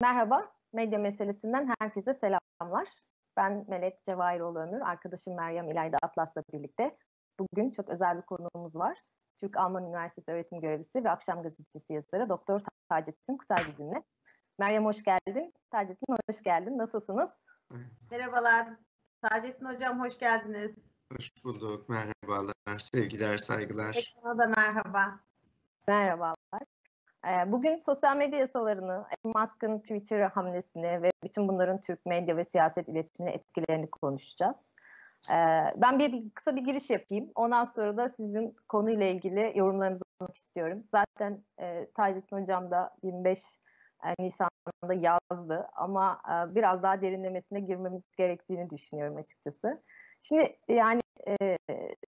Merhaba, medya meselesinden herkese selamlar. Ben Melek Cevahiroğlu Ömür, arkadaşım Meryem İlayda Atlas'la birlikte. Bugün çok özel bir konuğumuz var. Türk Alman Üniversitesi öğretim görevlisi ve Akşam Gazetesi yazarı Doktor Tacettin Kutay bizimle. Meryem hoş geldin, Tacettin hoş geldin. Nasılsınız? Merhabalar, Tacettin hocam hoş geldiniz. Hoş bulduk, merhabalar, sevgiler, saygılar. Peki, ona da merhaba. Merhabalar. Bugün sosyal medya yasalarını, Elon Musk'ın Twitter hamlesini ve bütün bunların Türk medya ve siyaset iletişimine etkilerini konuşacağız. Ben bir kısa bir giriş yapayım. Ondan sonra da sizin konuyla ilgili yorumlarınızı almak istiyorum. Zaten Tacettin hocam da 25 Nisan'da yazdı ama biraz daha derinlemesine girmemiz gerektiğini düşünüyorum açıkçası. Şimdi yani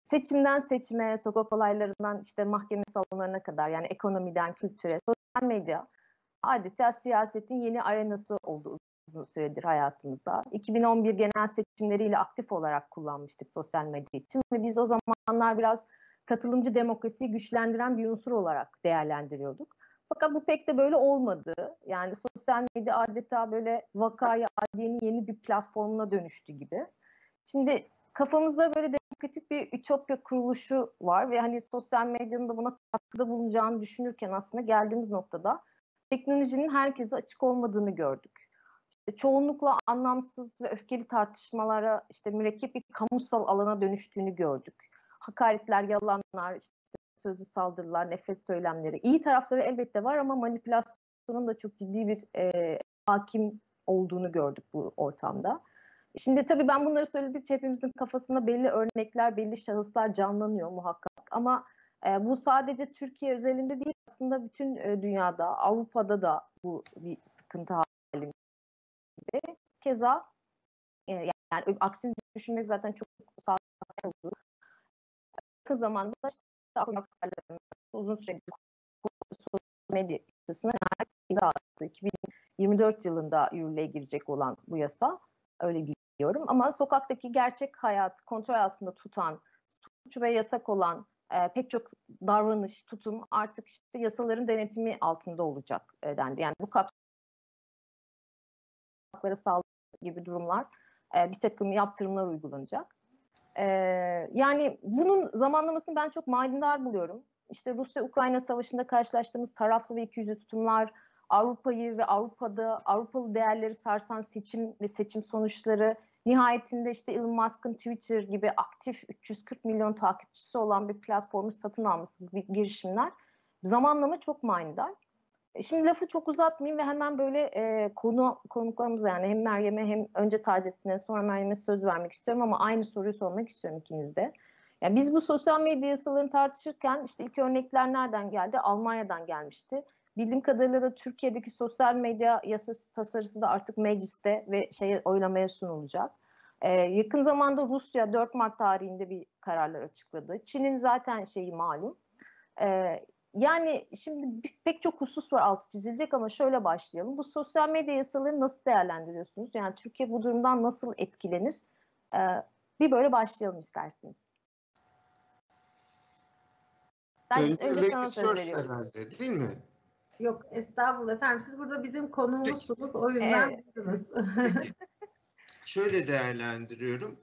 seçimden seçime, sokak olaylarından işte mahkeme salonlarına kadar, yani ekonomiden kültüre, sosyal medya adeta siyasetin yeni arenası oldu uzun süredir hayatımızda. 2011 genel seçimleriyle aktif olarak kullanmıştık sosyal medya için ve biz o zamanlar biraz katılımcı demokrasiyi güçlendiren bir unsur olarak değerlendiriyorduk. Fakat bu pek de böyle olmadı. Yani sosyal medya adeta böyle vakayı adiyenin yeni bir platformuna dönüştü gibi. Şimdi kafamızda böyle demokratik bir ütopya kuruluşu var ve hani sosyal medyanın da buna katkıda bulunacağını düşünürken aslında geldiğimiz noktada teknolojinin herkese açık olmadığını gördük. İşte çoğunlukla anlamsız ve öfkeli tartışmalara, işte mürekkep bir kamusal alana dönüştüğünü gördük. Hakaretler, yalanlar, işte sözlü saldırılar, nefret söylemleri. İyi tarafları elbette var ama manipülasyonun da çok ciddi bir hakim olduğunu gördük bu ortamda. Şimdi tabii ben bunları söyledikçe hepimizin kafasında belli örnekler, belli şahıslar canlanıyor muhakkak. Ama bu sadece Türkiye özelinde değil, aslında bütün dünyada, Avrupa'da da bu bir sıkıntı halinde. Keza yani aksini düşünmek zaten çok sağlıklı olur. Yakın zamanda işte, uzun süredir sosyal medya yasasına 2024 yılında yürürlüğe girecek olan bu yasa. Öyle biliyorum ama sokaktaki gerçek hayatı kontrol altında tutan, suç ve yasak olan pek çok davranış, tutum artık işte yasaların denetimi altında olacak dendi. Yani bu kapsamlara saldırı gibi durumlar, bir takım yaptırımlar uygulanacak. Yani bunun zamanlamasını ben çok manidar buluyorum. İşte Rusya-Ukrayna savaşında karşılaştığımız taraflı ve ikiyüzlü tutumlar, Avrupa'yı ve Avrupalı değerleri sarsan seçim ve seçim sonuçları, nihayetinde işte Elon Musk'ın Twitter gibi aktif 340 milyon takipçisi olan bir platformu satın alması gibi girişimler zamanlama çok manidar. Şimdi lafı çok uzatmayayım ve hemen böyle konuklarımıza, yani hem Meryem'e hem önce Tacettin'e sonra Meryem'e söz vermek istiyorum ama aynı soruyu sormak istiyorum ikinizde. Yani biz bu sosyal medya yasalarını tartışırken işte ilk örnekler nereden geldi? Almanya'dan gelmişti. Bildiğim kadarıyla da Türkiye'deki sosyal medya yasası tasarısı da artık mecliste ve oylamaya sunulacak. Yakın zamanda Rusya 4 Mart tarihinde bir kararlar açıkladı. Çin'in zaten şeyi malum. Yani şimdi pek çok husus var altı çizilecek ama şöyle başlayalım. Bu sosyal medya yasalarını nasıl değerlendiriyorsunuz? Yani Türkiye bu durumdan nasıl etkilenir? Bir böyle başlayalım isterseniz. Önce sana söz veriyorum. Herhalde, değil mi? Yok, estağfurullah efendim. Siz burada bizim konuğumuzsunuz. O yüzden evet. Şöyle değerlendiriyorum.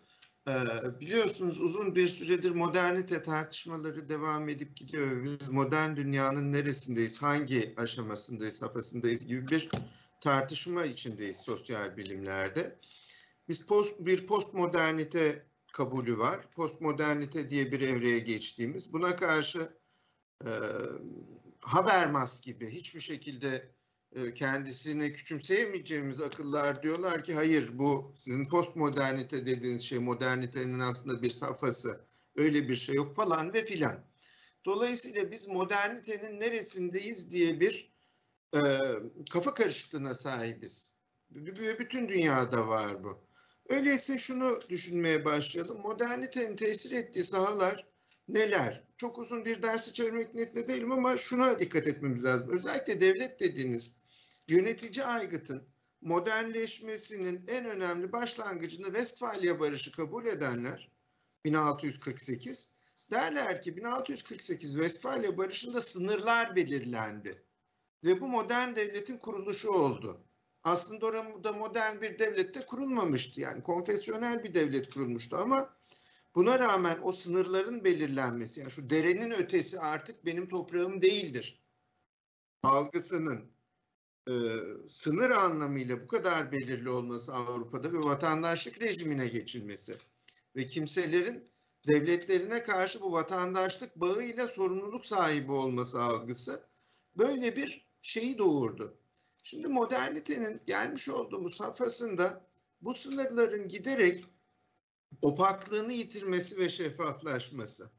Biliyorsunuz uzun bir süredir modernite tartışmaları devam edip gidiyor. Biz modern dünyanın neresindeyiz, hangi aşamasındayız, safhasındayız gibi bir tartışma içindeyiz sosyal bilimlerde. Biz postmodernite kabulü var. Postmodernite diye bir evreye geçtiğimiz. Buna karşı Habermas gibi hiçbir şekilde kendisini küçümseyemeyeceğimiz akıllar diyorlar ki hayır, bu sizin postmodernite dediğiniz şey modernitenin aslında bir safhası, öyle bir şey yok falan ve filan. Dolayısıyla biz modernitenin neresindeyiz diye bir kafa karışıklığına sahibiz. Bütün dünyada var bu. Öyleyse şunu düşünmeye başlayalım. Modernitenin tesir ettiği sahalar neler? Çok uzun bir dersi çevirmek niyetinde değilim ama şuna dikkat etmemiz lazım. Özellikle devlet dediğiniz yönetici aygıtın modernleşmesinin en önemli başlangıcını Westfalia Barışı kabul edenler 1648 derler ki 1648 Westfalia Barışı'nda sınırlar belirlendi ve bu modern devletin kuruluşu oldu. aslında orada modern bir devlet de kurulmamıştı. Yani konfesyonel bir devlet kurulmuştu ama buna rağmen o sınırların belirlenmesi, yani şu derenin ötesi artık benim toprağım değildir algısının sınır anlamıyla bu kadar belirli olması Avrupa'da ve vatandaşlık rejimine geçilmesi ve kimselerin devletlerine karşı bu vatandaşlık bağıyla sorumluluk sahibi olması algısı böyle bir şeyi doğurdu. Şimdi modernitenin gelmiş olduğumuz safhasında bu sınırların giderek opaklığını yitirmesi ve şeffaflaşması,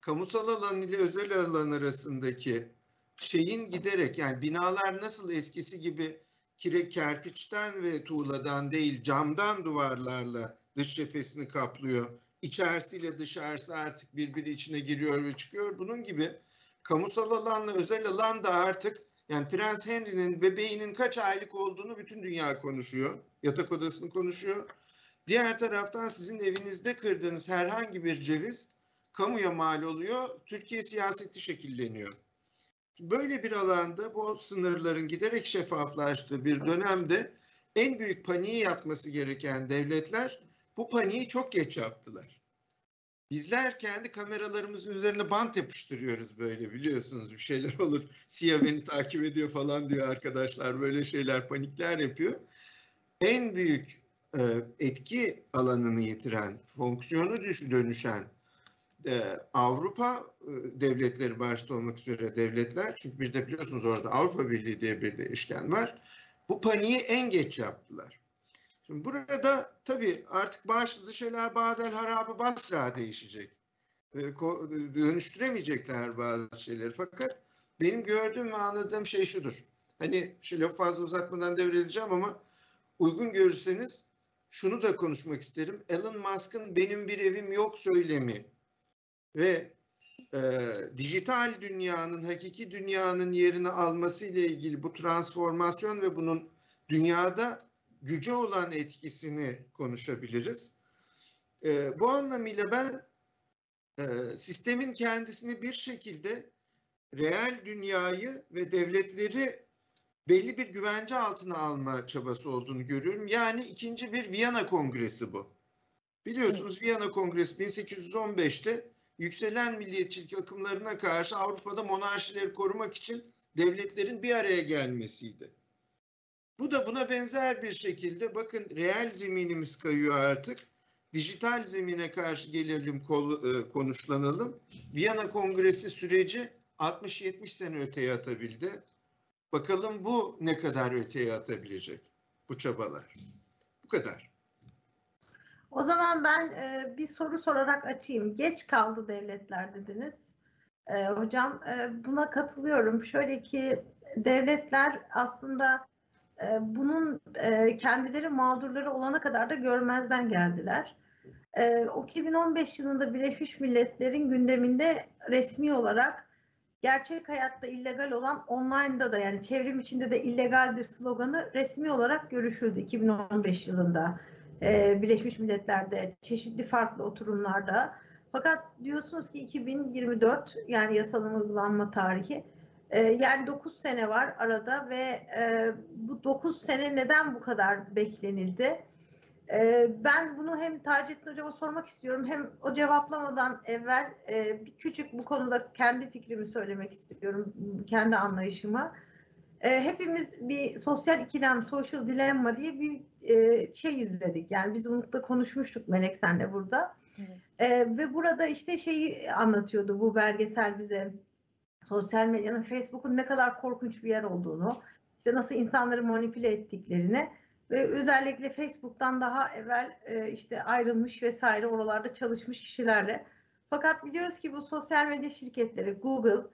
kamusal alan ile özel alan arasındaki şeyin giderek, yani binalar nasıl eskisi gibi kerpiçten ve tuğladan değil camdan duvarlarla dış cephesini kaplıyor, içerisiyle dışarısı artık birbiri içine giriyor ve çıkıyor. Bunun gibi kamusal alanla özel alan da artık, yani Prens Henry'nin bebeğinin kaç aylık olduğunu bütün dünya konuşuyor, yatak odasını konuşuyor. Diğer taraftan sizin evinizde kırdığınız herhangi bir ceviz kamuya mal oluyor, Türkiye siyaseti şekilleniyor. Böyle bir alanda bu sınırların giderek şeffaflaştığı bir dönemde en büyük paniği yapması gereken devletler bu paniği çok geç yaptılar. Bizler kendi kameralarımızın üzerine bant yapıştırıyoruz böyle, biliyorsunuz bir şeyler olur. CIA beni takip ediyor falan diyor arkadaşlar, böyle şeyler, panikler yapıyor. En büyük etki alanını yitiren, fonksiyonu dönüşen Avrupa devletleri başta olmak üzere devletler, çünkü bir de biliyorsunuz orada Avrupa Birliği diye bir değişken var, bu paniği en geç yaptılar. Şimdi burada tabii artık başlıca şeyler Badel Harabı Basra değişecek. Dönüştüremeyecekler bazı şeyleri, fakat benim gördüğüm ve anladığım şey şudur. Hani şu lafı fazla uzatmadan devredeceğim ama uygun görürseniz şunu da konuşmak isterim. Elon Musk'ın benim bir evim yok söylemi ve dijital dünyanın, hakiki dünyanın yerini alması ile ilgili bu transformasyon ve bunun dünyada güce olan etkisini konuşabiliriz. Bu anlamıyla ben sistemin kendisini bir şekilde reel dünyayı ve devletleri belli bir güvence altına alma çabası olduğunu görüyorum. Yani ikinci bir Viyana Kongresi bu. Biliyorsunuz Viyana Kongresi 1815'te yükselen milliyetçilik akımlarına karşı Avrupa'da monarşileri korumak için devletlerin bir araya gelmesiydi. Bu da buna benzer bir şekilde, bakın reel zeminimiz kayıyor artık. Dijital zemine karşı gelelim, konuşlanalım. Viyana Kongresi süreci 60-70 sene öteye atabildi. Bakalım bu ne kadar öteye atabilecek bu çabalar. Bu kadar. O zaman ben bir soru sorarak açayım. Geç kaldı devletler dediniz. Hocam buna katılıyorum. Şöyle ki devletler aslında bunun kendileri mağdurları olana kadar da görmezden geldiler. O 2015 yılında Birleşmiş Milletler'in gündeminde resmi olarak gerçek hayatta illegal olan online'da da, yani çevrim içinde de illegaldir sloganı resmi olarak görüşüldü 2015 yılında. Birleşmiş Milletler'de çeşitli farklı oturumlarda. Fakat diyorsunuz ki 2024, yani yasanın uygulanma tarihi, yani 9 sene var arada ve bu 9 sene neden bu kadar beklenildi? Ben bunu hem Tacettin Hocam'a sormak istiyorum, hem o cevaplamadan evvel küçük bu konuda kendi fikrimi söylemek istiyorum, kendi anlayışımı. Hepimiz bir sosyal ikilem, social dilemma diye bir şey izledik. Yani biz bunu da konuşmuştuk Melek senle burada. Evet. Ve burada işte şeyi anlatıyordu bu belgesel bize. Sosyal medyanın, Facebook'un ne kadar korkunç bir yer olduğunu, işte nasıl insanları manipüle ettiklerini ve özellikle Facebook'tan daha evvel işte ayrılmış vesaire oralarda çalışmış kişilerle. Fakat biliyoruz ki bu sosyal medya şirketleri, Google,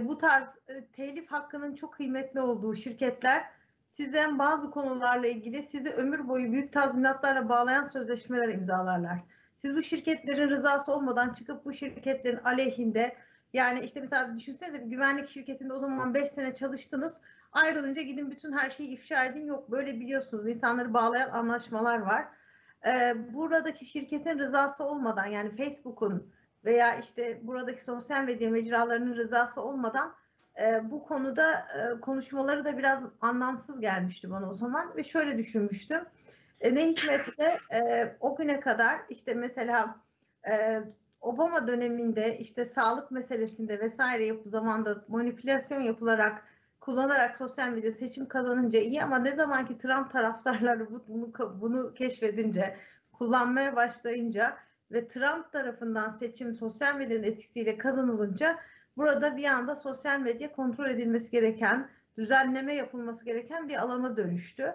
bu tarz telif hakkının çok kıymetli olduğu şirketler sizden bazı konularla ilgili sizi ömür boyu büyük tazminatlarla bağlayan sözleşmeler imzalarlar. Siz bu şirketlerin rızası olmadan çıkıp bu şirketlerin aleyhinde, yani işte mesela düşünsenize bir güvenlik şirketinde o zaman 5 sene çalıştınız, ayrılınca gidin bütün her şeyi ifşa edin, yok böyle, biliyorsunuz insanları bağlayan anlaşmalar var. Buradaki şirketin rızası olmadan, yani Facebook'un veya işte buradaki sosyal medya mecralarının rızası olmadan bu konuda konuşmaları da biraz anlamsız gelmişti bana o zaman ve şöyle düşünmüştüm. Ne hikmetse o güne kadar işte mesela Obama döneminde işte sağlık meselesinde vesaire zamanda manipülasyon yapılarak, kullanarak sosyal medya seçim kazanınca iyi, ama ne zamanki Trump taraftarları bunu keşfedince, kullanmaya başlayınca ve Trump tarafından seçim sosyal medyanın etkisiyle kazanılınca burada bir anda sosyal medya kontrol edilmesi gereken, düzenleme yapılması gereken bir alana dönüştü.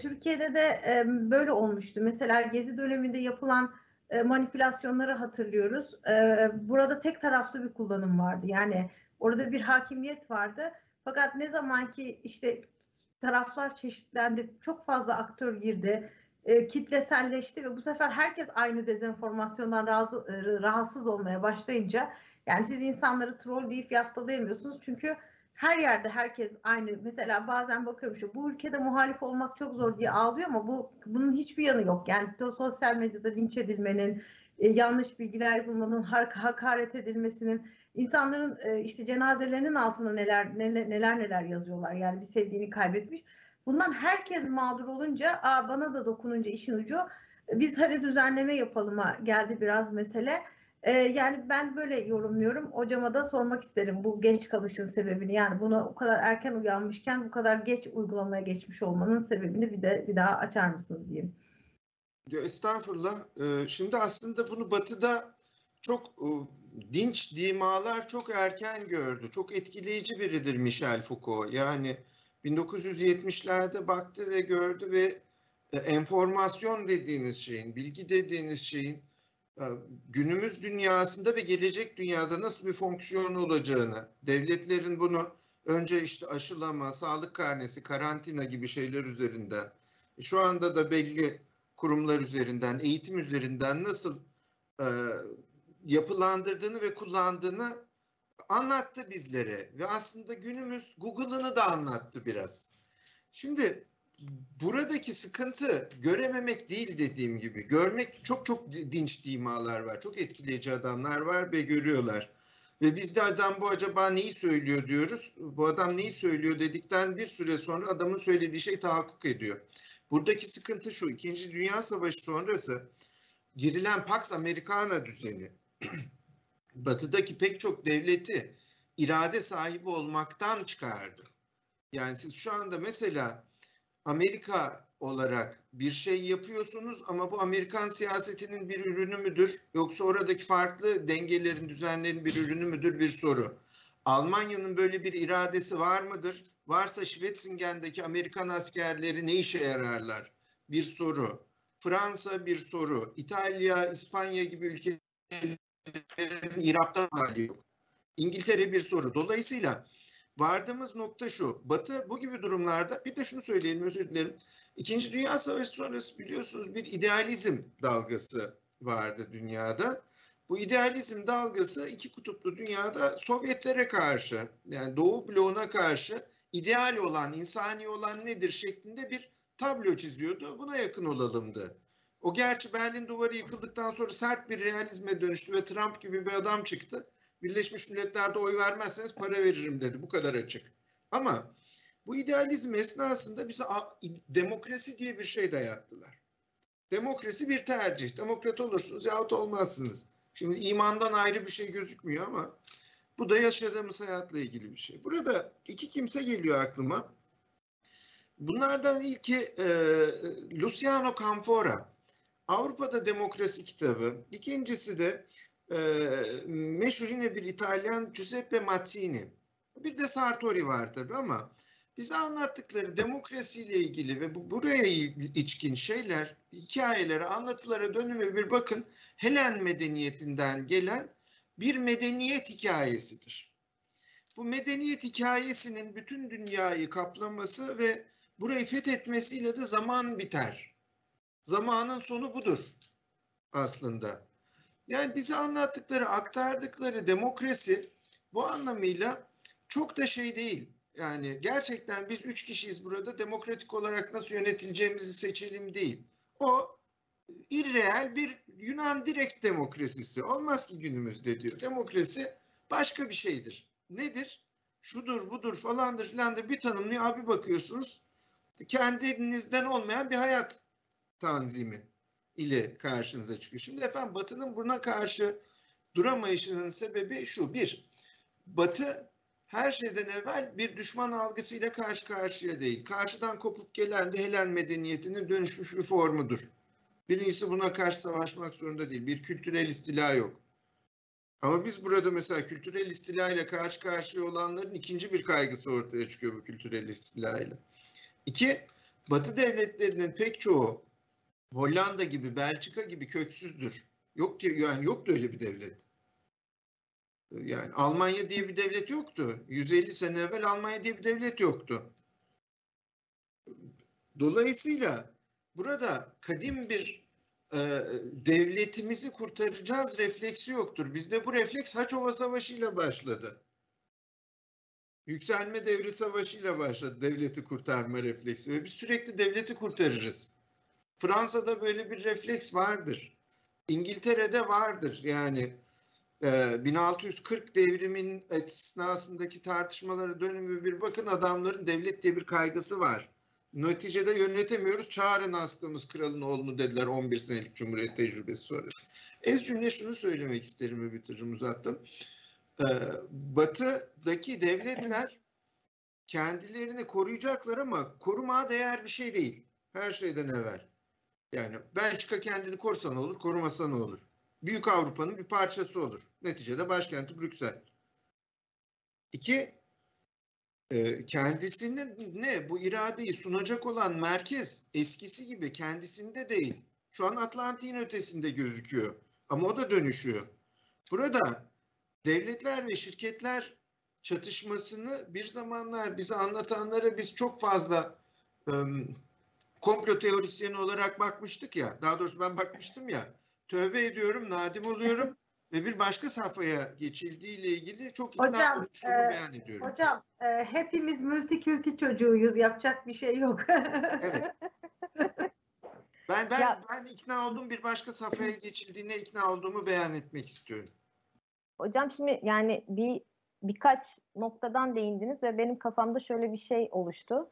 Türkiye'de de böyle olmuştu. Mesela Gezi döneminde yapılan manipülasyonları hatırlıyoruz. Burada tek taraflı bir kullanım vardı. Yani orada bir hakimiyet vardı. Fakat ne zamanki işte taraflar çeşitlendi, çok fazla aktör girdi, kitleselleşti ve bu sefer herkes aynı dezenformasyondan rahatsız olmaya başlayınca, yani siz insanları troll deyip yaftalayamıyorsunuz çünkü her yerde herkes aynı. Mesela bazen bakıyorum şu, bu ülkede muhalif olmak çok zor diye ağlıyor ama bunun hiçbir yanı yok. Yani sosyal medyada linç edilmenin, yanlış bilgiler bulmanın, hakaret edilmesinin, insanların işte cenazelerinin altına neler yazıyorlar. Yani bir sevdiğini kaybetmiş. Bundan herkes mağdur olunca, bana da dokununca işin ucu, biz hadi düzenleme yapalıma geldi biraz mesele. Yani ben böyle yorumluyorum. Hocama da sormak isterim bu geç kalışın sebebini. Yani buna o kadar erken uyanmışken bu kadar geç uygulamaya geçmiş olmanın sebebini bir daha açar mısınız diyeyim. Ya estağfurullah. Şimdi aslında bunu Batı'da çok dinç dimalar çok erken gördü. Çok etkileyici biridir Michel Foucault. Yani 1970'lerde baktı ve gördü ve enformasyon dediğiniz şeyin, bilgi dediğiniz şeyin günümüz dünyasında ve gelecek dünyada nasıl bir fonksiyon olacağını, devletlerin bunu önce işte aşılama, sağlık karnesi, karantina gibi şeyler üzerinden, şu anda da belli kurumlar üzerinden, eğitim üzerinden nasıl yapılandırdığını ve kullandığını anlattı bizlere. Ve aslında günümüz Google'ını da anlattı biraz. Şimdi buradaki sıkıntı görememek değil, dediğim gibi. Görmek, çok dinç dimalar var. Çok etkileyici adamlar var ve görüyorlar. Ve biz de adam bu acaba neyi söylüyor diyoruz. Bu adam neyi söylüyor dedikten bir süre sonra adamın söylediği şey tahakkuk ediyor. Buradaki sıkıntı şu: 2. Dünya Savaşı sonrası girilen Pax Americana düzeni Batı'daki pek çok devleti irade sahibi olmaktan çıkardı. Yani siz şu anda mesela Amerika olarak bir şey yapıyorsunuz ama bu Amerikan siyasetinin bir ürünü müdür, yoksa oradaki farklı dengelerin, düzenlerin bir ürünü müdür, bir soru. Almanya'nın böyle bir iradesi var mıdır? Varsa Schwetzingen'deki Amerikan askerleri ne işe yararlar? Bir soru. Fransa bir soru. İtalya, İspanya gibi ülkelerin İrab'da hali yok. İngiltere bir soru. Dolayısıyla vardığımız nokta şu: Batı bu gibi durumlarda, bir de şunu söyleyelim, özür dilerim. 2. Dünya Savaşı sonrası biliyorsunuz bir idealizm dalgası vardı dünyada. Bu idealizm dalgası iki kutuplu dünyada Sovyetlere karşı, yani Doğu bloğuna karşı ideal olan, insani olan nedir şeklinde bir tablo çiziyordu. Buna yakın olalımdı. O gerçi Berlin Duvarı yıkıldıktan sonra sert bir realizme dönüştü ve Trump gibi bir adam çıktı. Birleşmiş Milletler'de oy vermezseniz para veririm dedi. Bu kadar açık. Ama bu idealizm esnasında bize demokrasi diye bir şey dayattılar. Demokrasi bir tercih. Demokrat olursunuz yahut olmazsınız. Şimdi imandan ayrı bir şey gözükmüyor ama bu da yaşadığımız hayatla ilgili bir şey. Burada iki kimse geliyor aklıma. Bunlardan ilki Luciano Canfora, Avrupa'da Demokrasi kitabı. İkincisi de meşhur yine bir İtalyan Giuseppe Mazzini. Bir de Sartori var tabii, ama bize anlattıkları demokrasiyle ilgili ve buraya içkin şeyler, hikayelere, anlatılara dönün ve bir bakın, Helen medeniyetinden gelen bir medeniyet hikayesidir. Bu medeniyet hikayesinin bütün dünyayı kaplaması ve burayı fethetmesiyle de zaman biter. Zamanın sonu budur aslında. Yani bize anlattıkları, aktardıkları demokrasi bu anlamıyla çok da şey değil. Yani gerçekten biz 3 kişiyiz burada, demokratik olarak nasıl yönetileceğimizi seçelim değil. O irreal bir Yunan direkt demokrasisi. Olmaz ki günümüzde diyor. Demokrasi başka bir şeydir. Nedir? şudur budur falandır filandır bir tanımlıyor. Abi bakıyorsunuz kendinizden olmayan bir hayat tanzimi ile karşınıza çıkıyor. Şimdi efendim Batı'nın buna karşı duramayışının sebebi şu. Bir, Batı her şeyden evvel bir düşman algısıyla karşı karşıya değil. Karşıdan kopup gelen de Helen medeniyetinin dönüşmüş bir formudur. Birincisi buna karşı savaşmak zorunda değil. Bir kültürel istila yok. Ama biz burada mesela kültürel istila ile karşı karşıya olanların ikinci bir kaygısı ortaya çıkıyor bu kültürel istila ile. İki, Batı devletlerinin pek çoğu Hollanda gibi, Belçika gibi köksüzdür. Yok diye, yani yoktu öyle bir devlet. Yani Almanya diye bir devlet yoktu. 150 sene evvel Almanya diye bir devlet yoktu. Dolayısıyla burada kadim bir devletimizi kurtaracağız refleksi yoktur. Bizde bu refleks Haçova Savaşı ile başladı. Yükselme devri savaşı ile başladı devleti kurtarma refleksi. Ve biz sürekli devleti kurtarırız. Fransa'da böyle bir refleks vardır. İngiltere'de vardır. Yani 1640 devrimin esnasındaki tartışmalara dönümü bir bakın, adamların devlet diye bir kaygısı var. Neticede yönetemiyoruz, çağırın astığımız kralın oğlunu dediler 11 senelik Cumhuriyet tecrübesi sonrası. Ez cümle şunu söylemek isterim ve bitiririm, uzattım. Batı'daki devletler kendilerini koruyacaklar ama korumaya değer bir şey değil. Her şeyden evvel. Yani Belçika kendini korusa ne olur, korumasa ne olur? Büyük Avrupa'nın bir parçası olur. Neticede başkenti Brüksel. İki, kendisine bu iradeyi sunacak olan merkez eskisi gibi kendisinde değil. Şu an Atlantik'in ötesinde gözüküyor. Ama o da dönüşüyor. Burada devletler ve şirketler çatışmasını bir zamanlar bize anlatanlara biz çok fazla komplo teorisyeni olarak bakmıştık ya. Daha doğrusu ben bakmıştım ya. Tövbe ediyorum, nadim oluyorum ve bir başka safhaya geçildiğiyle ilgili çok ikna olmuşluğunu beyan ediyorum. Hocam hepimiz multikülti çocuğuyuz. Yapacak bir şey yok. Evet. Ben ikna olduğum bir başka safhaya geçildiğine ikna olduğumu beyan etmek istiyorum. Hocam şimdi yani birkaç noktadan değindiniz ve benim kafamda şöyle bir şey oluştu.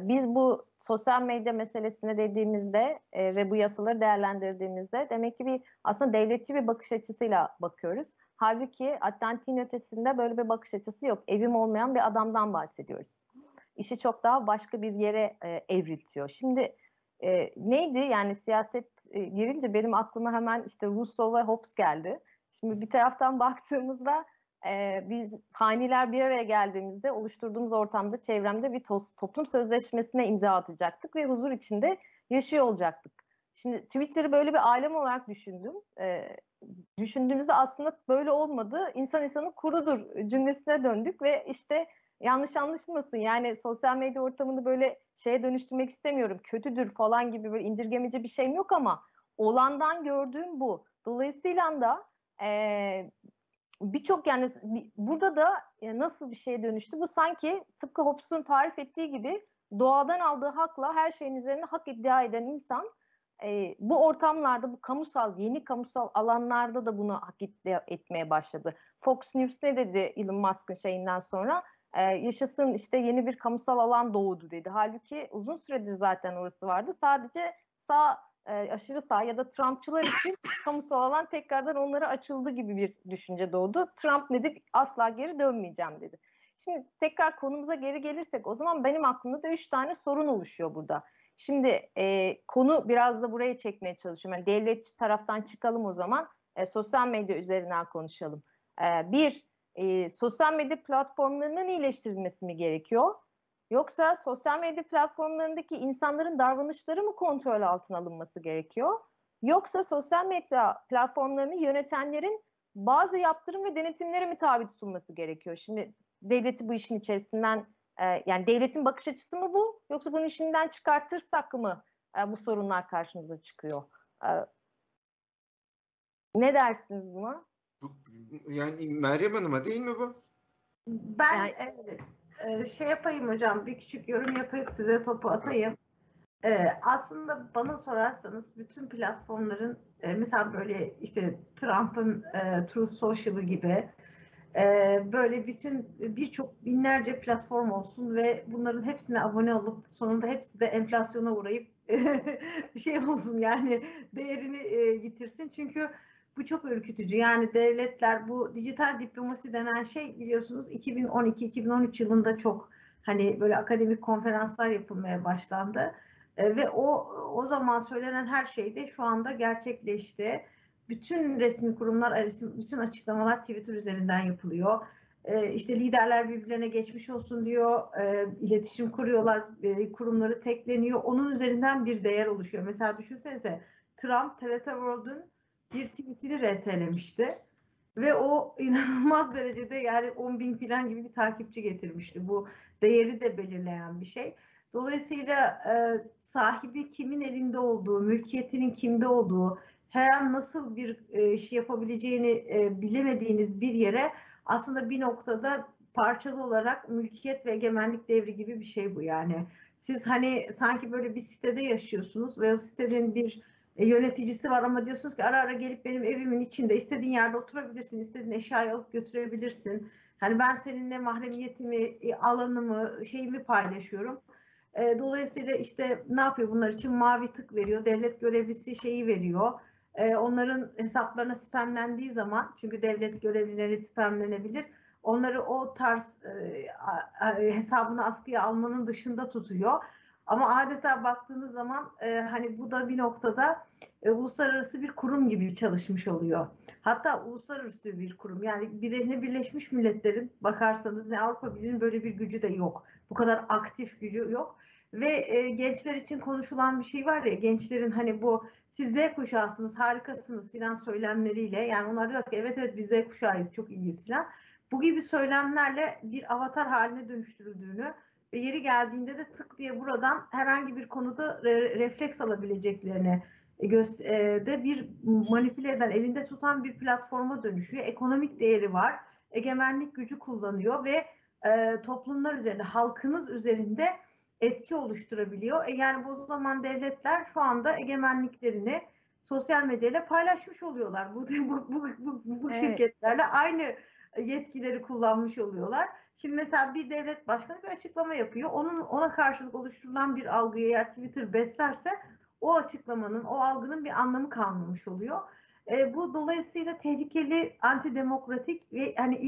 Biz bu sosyal medya meselesine dediğimizde ve bu yasaları değerlendirdiğimizde demek ki bir aslında devletçi bir bakış açısıyla bakıyoruz. Halbuki Atlantik'in ötesinde böyle bir bakış açısı yok. Evim olmayan bir adamdan bahsediyoruz. İşi çok daha başka bir yere evriltiyor. Şimdi neydi yani siyaset girince benim aklıma hemen işte Rousseau ve Hobbes geldi. Şimdi bir taraftan baktığımızda biz haniler bir araya geldiğimizde oluşturduğumuz ortamda, çevremde bir toplum sözleşmesine imza atacaktık ve huzur içinde yaşıyor olacaktık. Şimdi Twitter'ı böyle bir alem olarak düşündüğümüzde aslında böyle olmadı. İnsan insanın kurudur cümlesine döndük ve işte yanlış anlaşılmasın yani sosyal medya ortamını böyle şeye dönüştürmek istemiyorum. Kötüdür falan gibi böyle indirgemeci bir şeyim yok ama olandan gördüğüm bu. Dolayısıyla da birçok yani burada da nasıl bir şeye dönüştü? Bu sanki tıpkı Hobbes'un tarif ettiği gibi doğadan aldığı hakla her şeyin üzerine hak iddia eden insan bu ortamlarda, bu yeni kamusal alanlarda da bunu hak iddia etmeye başladı. Fox News ne dedi Elon Musk'ın şeyinden sonra? Yaşasın işte yeni bir kamusal alan doğdu dedi. Halbuki uzun süredir zaten orası vardı. Sadece aşırı sağ ya da Trumpçılar için kamusal alan tekrardan onlara açıldı gibi bir düşünce doğdu. Trump ne dedi? Asla geri dönmeyeceğim dedi. Şimdi tekrar konumuza geri gelirsek o zaman benim aklımda da 3 tane sorun oluşuyor burada. Şimdi konu biraz da buraya çekmeye çalışıyorum. Yani devletçi taraftan çıkalım o zaman. Sosyal medya üzerinden konuşalım. Sosyal medya platformlarının iyileştirilmesi mi gerekiyor? Yoksa sosyal medya platformlarındaki insanların davranışları mı kontrol altına alınması gerekiyor? Yoksa sosyal medya platformlarını yönetenlerin bazı yaptırım ve denetimlere mi tabi tutulması gerekiyor? Şimdi devleti bu işin içerisinden, yani devletin bakış açısı mı bu? Yoksa bunun işinden çıkartırsak mı bu sorunlar karşımıza çıkıyor? Ne dersiniz buna? Yani Meryem Hanım'a değil mi bu? Ben... Yani, şey yapayım hocam, bir küçük yorum yapayım, size topu atayım. Aslında bana sorarsanız bütün platformların mesela böyle işte Trump'ın Truth Social'ı gibi böyle birçok binlerce platform olsun ve bunların hepsine abone olup sonunda hepsi de enflasyona uğrayıp şey olsun, yani değerini yitirsin. Çünkü bu çok ürkütücü. Yani devletler bu dijital diplomasi denen şey, biliyorsunuz 2012-2013 yılında çok hani böyle akademik konferanslar yapılmaya başlandı. Ve o zaman söylenen her şey de şu anda gerçekleşti. Bütün resmi kurumlar, bütün açıklamalar Twitter üzerinden yapılıyor. İşte liderler birbirlerine geçmiş olsun diyor, iletişim kuruyorlar, kurumları tekleniyor. Onun üzerinden bir değer oluşuyor. Mesela düşünsenize, Trump TRT World'un bir tweetini RT'lemişti. Ve o inanılmaz derecede, yani 10.000 falan gibi bir takipçi getirmişti. Bu değeri de belirleyen bir şey. Dolayısıyla sahibi kimin elinde olduğu, mülkiyetinin kimde olduğu, her an nasıl bir iş yapabileceğini bilemediğiniz bir yere aslında bir noktada parçalı olarak mülkiyet ve egemenlik devri gibi bir şey bu yani. Siz hani sanki böyle bir sitede yaşıyorsunuz ve o sitenin bir yöneticisi var ama diyorsunuz ki ara ara gelip benim evimin içinde istediğin yerde oturabilirsin, istediğin eşyayı alıp götürebilirsin. Hani ben seninle mahremiyetimi, alanımı, şeyimi paylaşıyorum. Dolayısıyla işte ne yapıyor bunlar için? Mavi tık veriyor, devlet görevlisi şeyi veriyor. Onların hesaplarına spamlendiği zaman, çünkü devlet görevlileri spamlenebilir, onları o tarz hesabını askıya almanın dışında tutuyor. Ama adeta baktığınız zaman hani bu da bir noktada uluslararası bir kurum gibi çalışmış oluyor. Hatta uluslararası bir kurum, yani ne Birleşmiş Milletler'in bakarsanız ne Avrupa Birliği'nin böyle bir gücü de yok. Bu kadar aktif gücü yok. Ve gençler için konuşulan bir şey var ya, gençlerin hani bu siz Z kuşağısınız, harikasınız filan söylemleriyle, yani onlar diyor ki evet biz Z kuşağıyız, çok iyiyiz filan. Bu gibi söylemlerle bir avatar haline dönüştürüldüğünü ve yeri geldiğinde de tık diye buradan herhangi bir konuda refleks alabileceklerini de bir manipüle eden, elinde tutan bir platforma dönüşüyor. Ekonomik değeri var, egemenlik gücü kullanıyor ve toplumlar üzerinde, halkınız üzerinde etki oluşturabiliyor. Yani bu zaman devletler şu anda egemenliklerini sosyal medyayla paylaşmış oluyorlar. Bu evet, şirketlerle aynı yetkileri kullanmış oluyorlar. Şimdi mesela bir devlet başkanı bir açıklama yapıyor. Ona karşılık oluşturulan bir algıyı eğer Twitter beslerse o açıklamanın, o algının bir anlamı kalmamış oluyor. Bu dolayısıyla tehlikeli, antidemokratik ve hani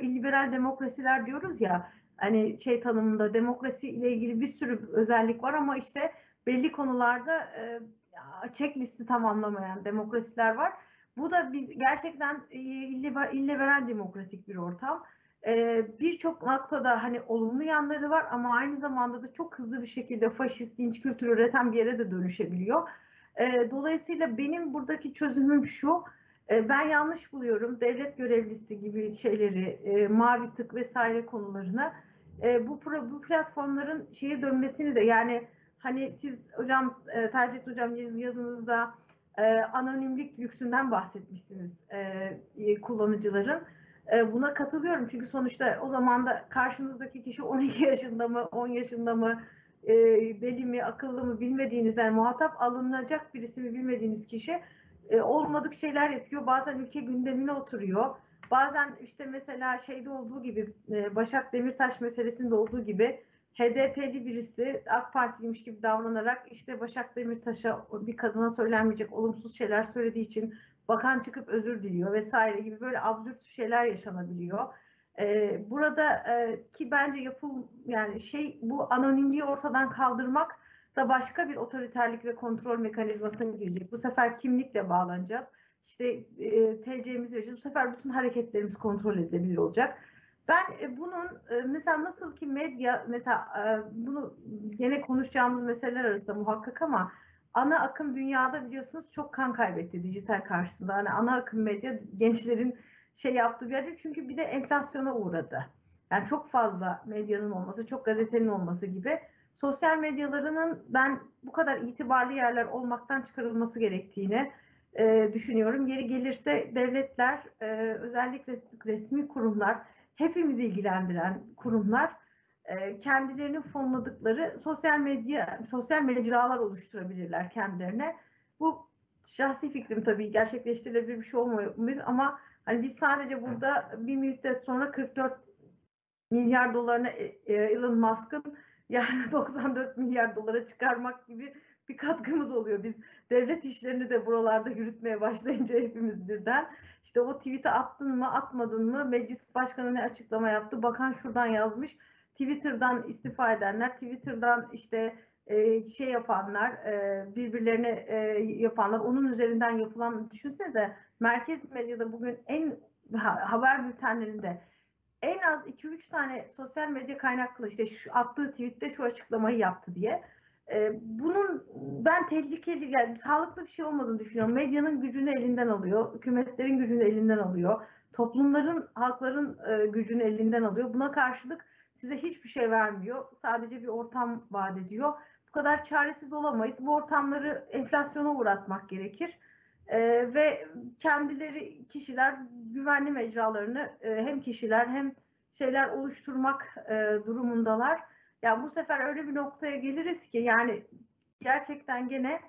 illiberal demokrasiler diyoruz ya, hani şey tanımında demokrasi ile ilgili bir sürü özellik var ama işte belli konularda checklisti tamamlamayan demokrasiler var. Bu da gerçekten illiberal demokratik bir ortam. Birçok noktada hani olumlu yanları var ama aynı zamanda da çok hızlı bir şekilde faşist linç kültürü üreten bir yere de dönüşebiliyor. Dolayısıyla benim buradaki çözümüm şu, ben yanlış buluyorum devlet görevlisi gibi şeyleri, mavi tık vesaire konularını, bu platformların şeye dönmesini de, yani hani siz hocam, Tacettin hocam yazınızda anonimlik lüksünden bahsetmişsiniz kullanıcıların. Buna katılıyorum çünkü sonuçta o zaman da karşınızdaki kişi 12 yaşında mı, 10 yaşında mı, deli mi, akıllı mı bilmediğiniz, yani muhatap alınacak birisi mi bilmediğiniz kişi olmadık şeyler yapıyor. Bazen ülke gündemine oturuyor. Bazen işte mesela şeyde olduğu gibi, Başak Demirtaş meselesinde olduğu gibi HDP'li birisi AK Partiliymiş gibi davranarak işte Başak Demirtaş'a, bir kadına söylenmeyecek olumsuz şeyler söylediği için bakan çıkıp özür diliyor vesaire gibi böyle absürt şeyler yaşanabiliyor. Burada ki bence yani şey, bu anonimliği ortadan kaldırmak da başka bir otoriterlik ve kontrol mekanizmasına girecek. Bu sefer kimlikle bağlanacağız. İşte TC'mizi vereceğiz. Bu sefer bütün hareketlerimiz kontrol edilebilir olacak. Ben bunun mesela nasıl ki medya, mesela bunu gene konuşacağımız meseleler arasında muhakkak ama ana akım dünyada biliyorsunuz çok kan kaybetti dijital karşısında. Yani ana akım medya gençlerin şey yaptığı bir yerde, çünkü bir de enflasyona uğradı. Yani çok fazla medyanın olması, çok gazetenin olması gibi sosyal medyalarının ben bu kadar itibarlı yerler olmaktan çıkarılması gerektiğini düşünüyorum. Yeri gelirse devletler, özellikle resmi kurumlar, hepimizi ilgilendiren kurumlar kendilerinin fonladıkları sosyal mecralar oluşturabilirler kendilerine. Bu şahsi fikrim tabii, gerçekleştirilebilir bir şey olmuyor ama Hani biz sadece burada bir müddet sonra 44 milyar dolarına Elon Musk'ın yani 94 milyar dolara çıkarmak gibi bir katkımız oluyor. Biz devlet işlerini de buralarda yürütmeye başlayınca hepimiz birden işte o tweet'i attın mı atmadın mı, meclis başkanı ne açıklama yaptı, bakan şuradan yazmış, Twitter'dan istifa edenler, Twitter'dan işte şey yapanlar, birbirlerine yapanlar, onun üzerinden yapılan, düşünsenize merkez medyada bugün en haber bültenlerinde en az 2-3 tane sosyal medya kaynaklı işte şu attığı tweette şu açıklamayı yaptı diye. Bunun ben tehlikeli, yani sağlıklı bir şey olmadığını düşünüyorum. Medyanın gücünü elinden alıyor, hükümetlerin gücünü elinden alıyor, toplumların, halkların gücünü elinden alıyor. Buna karşılık size hiçbir şey vermiyor. Sadece bir ortam vaat ediyor. Bu kadar çaresiz olamayız. Bu ortamları enflasyona uğratmak gerekir. Ve kendileri, kişiler güvenli mecralarını hem kişiler hem şeyler oluşturmak durumundalar. Ya bu sefer öyle bir noktaya geliriz ki yani gerçekten gene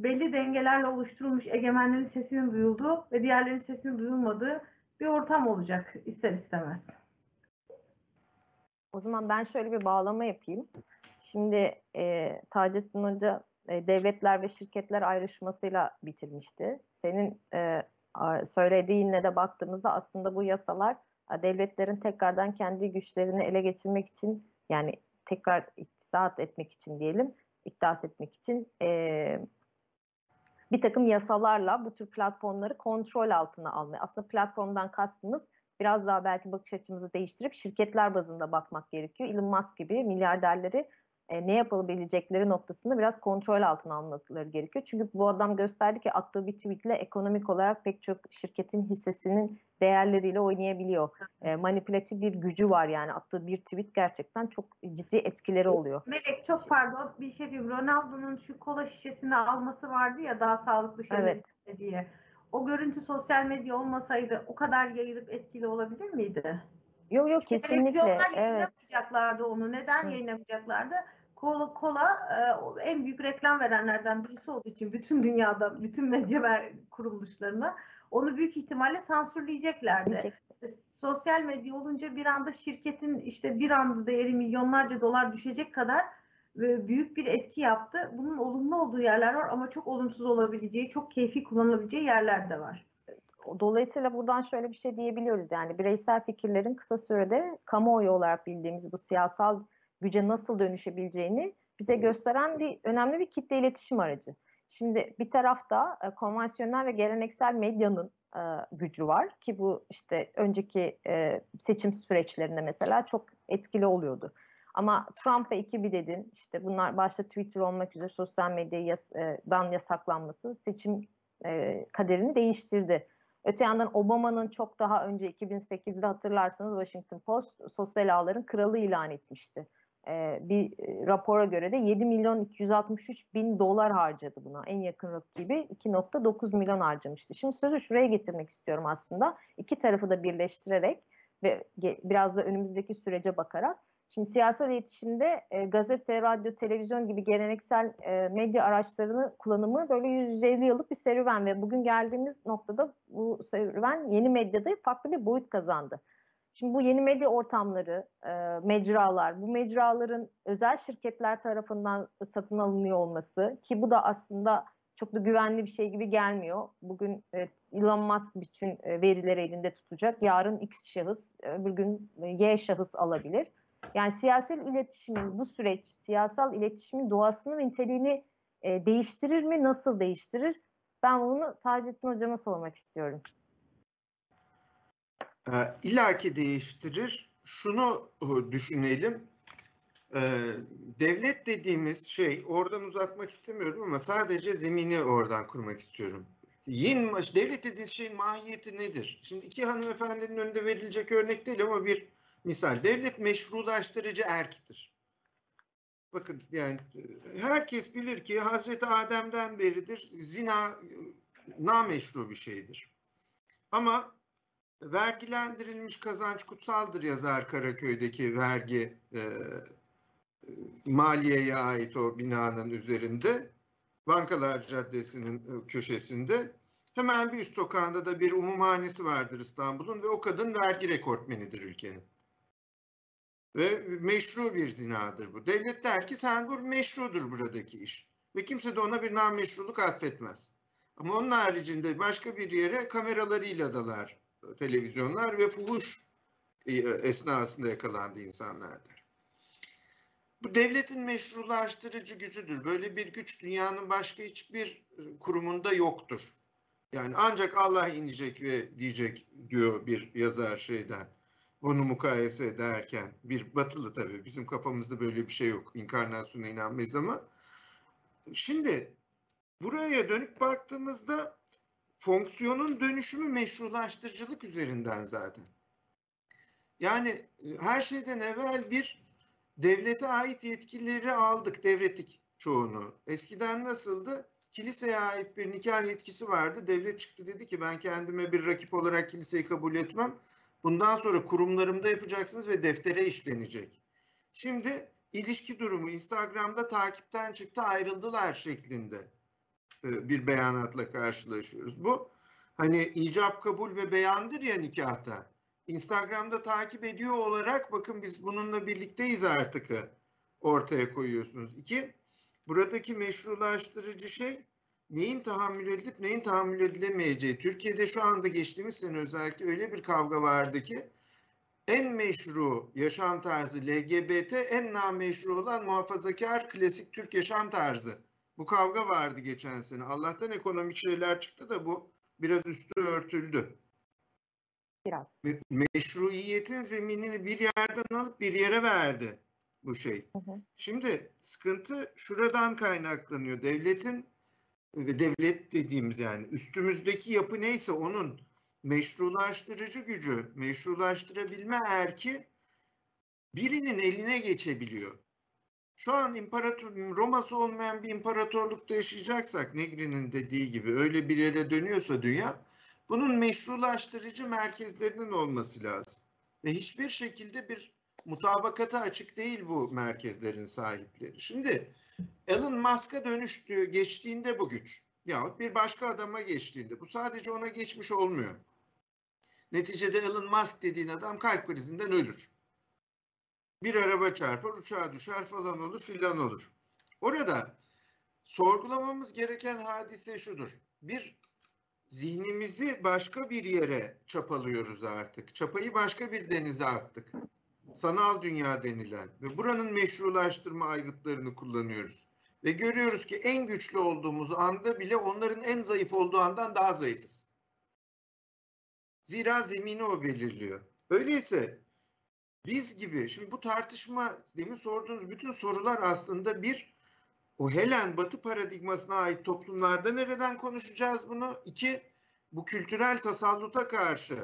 belli dengelerle oluşturulmuş egemenlerin sesinin duyulduğu ve diğerlerin sesinin duyulmadığı bir ortam olacak ister istemez. O zaman ben şöyle bir bağlama yapayım. Şimdi Tacettin Hoca devletler ve şirketler ayrışmasıyla bitirmişti. Senin söylediğinle de baktığımızda aslında bu yasalar devletlerin tekrardan kendi güçlerini ele geçirmek için, yani tekrar iddias etmek için bir takım yasalarla bu tür platformları kontrol altına almaya. Aslında platformdan kastımız biraz daha belki bakış açımızı değiştirip şirketler bazında bakmak gerekiyor. Elon Musk gibi milyarderleri ne yapabilecekleri noktasında biraz kontrol altına almaları gerekiyor. Çünkü bu adam gösterdi ki attığı bir tweetle ekonomik olarak pek çok şirketin hissesinin değerleriyle oynayabiliyor. Manipülatif bir gücü var, yani attığı bir tweet gerçekten çok ciddi etkileri oluyor. Melek çok pardon bir şey diyeyim. Ronaldo'nun şu kola şişesini alması vardı ya, daha sağlıklı şeyler evet diye. O görüntü sosyal medya olmasaydı o kadar yayılıp etkili olabilir miydi? Yok yok, kesinlikle. Televizyonlar yayınlamayacaklardı onu. Neden yayınlamayacaklardı? Cola en büyük reklam verenlerden birisi olduğu için bütün dünyada, bütün medya kuruluşlarına onu büyük ihtimalle sansürleyeceklerdi. Sosyal medya olunca bir anda şirketin işte bir anda değeri milyonlarca dolar düşecek kadar büyük bir etki yaptı. Bunun olumlu olduğu yerler var ama çok olumsuz olabileceği, çok keyfi kullanılabileceği yerler de var. Dolayısıyla buradan şöyle bir şey diyebiliyoruz, yani bireysel fikirlerin kısa sürede kamuoyu olarak bildiğimiz bu siyasal güce nasıl dönüşebileceğini bize gösteren bir önemli bir kitle iletişim aracı. Şimdi bir tarafta konvansiyonel ve geleneksel medyanın gücü var ki bu işte önceki seçim süreçlerinde mesela çok etkili oluyordu. Ama Trump ve ekibi dedin, işte bunlar başta Twitter olmak üzere sosyal medyadan yasaklanması seçim kaderini değiştirdi. Öte yandan Obama'nın çok daha önce 2008'de hatırlarsanız Washington Post sosyal ağların kralı ilan etmişti. Bir rapora göre de 7.263.000 dolar harcadı buna. En yakın rakibi 2.9 milyon harcamıştı. Şimdi sözü şuraya getirmek istiyorum aslında. İki tarafı da birleştirerek ve biraz da önümüzdeki sürece bakarak. Şimdi siyasal iletişimde gazete, radyo, televizyon gibi geleneksel medya araçlarının kullanımı böyle 150 yıllık bir serüven ve bugün geldiğimiz noktada bu serüven yeni medyada farklı bir boyut kazandı. Şimdi bu yeni medya ortamları, mecralar, bu mecraların özel şirketler tarafından satın alınıyor olması ki bu da aslında çok da güvenli bir şey gibi gelmiyor. Bugün Elon Musk bütün verileri elinde tutacak, yarın X şahıs, öbür gün Y şahıs alabilir. Yani siyasal iletişimin bu süreç, siyasal iletişimin doğasını ve niteliğini değiştirir mi, nasıl değiştirir? Ben bunu Tacettin Hocama sormak istiyorum. İlla ki değiştirir. Şunu düşünelim. Devlet dediğimiz şey, oradan uzatmak istemiyorum ama sadece zemini oradan kurmak istiyorum. Devlet dediğimiz şeyin mahiyeti nedir? Şimdi iki hanımefendinin önünde verilecek örnek değil ama bir misal, devlet meşrulaştırıcı erktir. Bakın yani herkes bilir ki Hazreti Adem'den beridir zina nameşru bir şeydir. Ama vergilendirilmiş kazanç kutsaldır yazar Karaköy'deki vergi maliyeye ait o binanın üzerinde. Bankalar Caddesi'nin köşesinde. Hemen bir üst sokağında da bir umumhanesi vardır İstanbul'un ve o kadın vergi rekortmenidir ülkenin. Ve meşru bir zinadır bu. Devlet der ki sen bu meşrudur buradaki iş. Ve kimse de ona bir nameşruluk atfetmez. Ama onun haricinde başka bir yere kameralarıyla dalar televizyonlar ve fuhuş esnasında yakalandı insanlardır. Bu devletin meşrulaştırıcı gücüdür. Böyle bir güç dünyanın başka hiçbir kurumunda yoktur. Yani ancak Allah inecek ve diyecek diyor bir yazar şeyden. Onu mukayese ederken bir batılı tabii bizim kafamızda böyle bir şey yok. İnkarnasyona inanmayız ama. Şimdi buraya dönüp baktığımızda fonksiyonun dönüşümü meşrulaştırıcılık üzerinden zaten. Yani her şeyden evvel bir devlete ait yetkileri aldık, devrettik çoğunu. Eskiden nasıldı? Kiliseye ait bir nikah yetkisi vardı. Devlet çıktı dedi ki ben kendime bir rakip olarak kiliseyi kabul etmem. Bundan sonra kurumlarımda yapacaksınız ve deftere işlenecek. Şimdi ilişki durumu Instagram'da takipten çıktı ayrıldılar şeklinde bir beyanatla karşılaşıyoruz. Bu hani icap kabul ve beyandır ya nikahta. Instagram'da takip ediyor olarak bakın biz bununla birlikteyiz artık ortaya koyuyorsunuz. İki, buradaki meşrulaştırıcı şey neyin tahammül edilip neyin tahammül edilemeyeceği. Türkiye'de şu anda geçtiğimiz sene özellikle öyle bir kavga vardı ki en meşru yaşam tarzı LGBT, en nameşru olan muhafazakar klasik Türk yaşam tarzı. Bu kavga vardı geçen sene. Allah'tan ekonomik şeyler çıktı da bu biraz üstü örtüldü. Biraz. Meşruiyetin zeminini bir yerden alıp bir yere verdi bu şey. Hı hı. Şimdi sıkıntı şuradan kaynaklanıyor. Devletin ve devlet dediğimiz yani üstümüzdeki yapı neyse onun meşrulaştırıcı gücü, meşrulaştırabilme erki birinin eline geçebiliyor. Şu an Roma'sı olmayan bir imparatorlukta yaşayacaksak Negri'nin dediği gibi öyle bir yere dönüyorsa dünya bunun meşrulaştırıcı merkezlerinin olması lazım. Ve hiçbir şekilde bir mutabakata açık değil bu merkezlerin sahipleri. Şimdi Elon Musk'a dönüştüğü geçtiğinde bu güç yahut bir başka adama geçtiğinde bu sadece ona geçmiş olmuyor. Neticede Elon Musk dediğin adam kalp krizinden ölür. Bir araba çarpar, uçağa düşer falan olur filan olur. Orada sorgulamamız gereken hadise şudur. Bir, zihnimizi başka bir yere çapalıyoruz artık. Çapayı başka bir denize attık. Sanal dünya denilen ve buranın meşrulaştırma aygıtlarını kullanıyoruz. Ve görüyoruz ki en güçlü olduğumuz anda bile onların en zayıf olduğu andan daha zayıfız. Zira zemini o belirliyor. Öyleyse biz gibi, şimdi bu tartışma, demin sorduğunuz bütün sorular aslında bir, o Helen Batı paradigmasına ait toplumlarda nereden konuşacağız bunu? İki, bu kültürel tasalluta karşı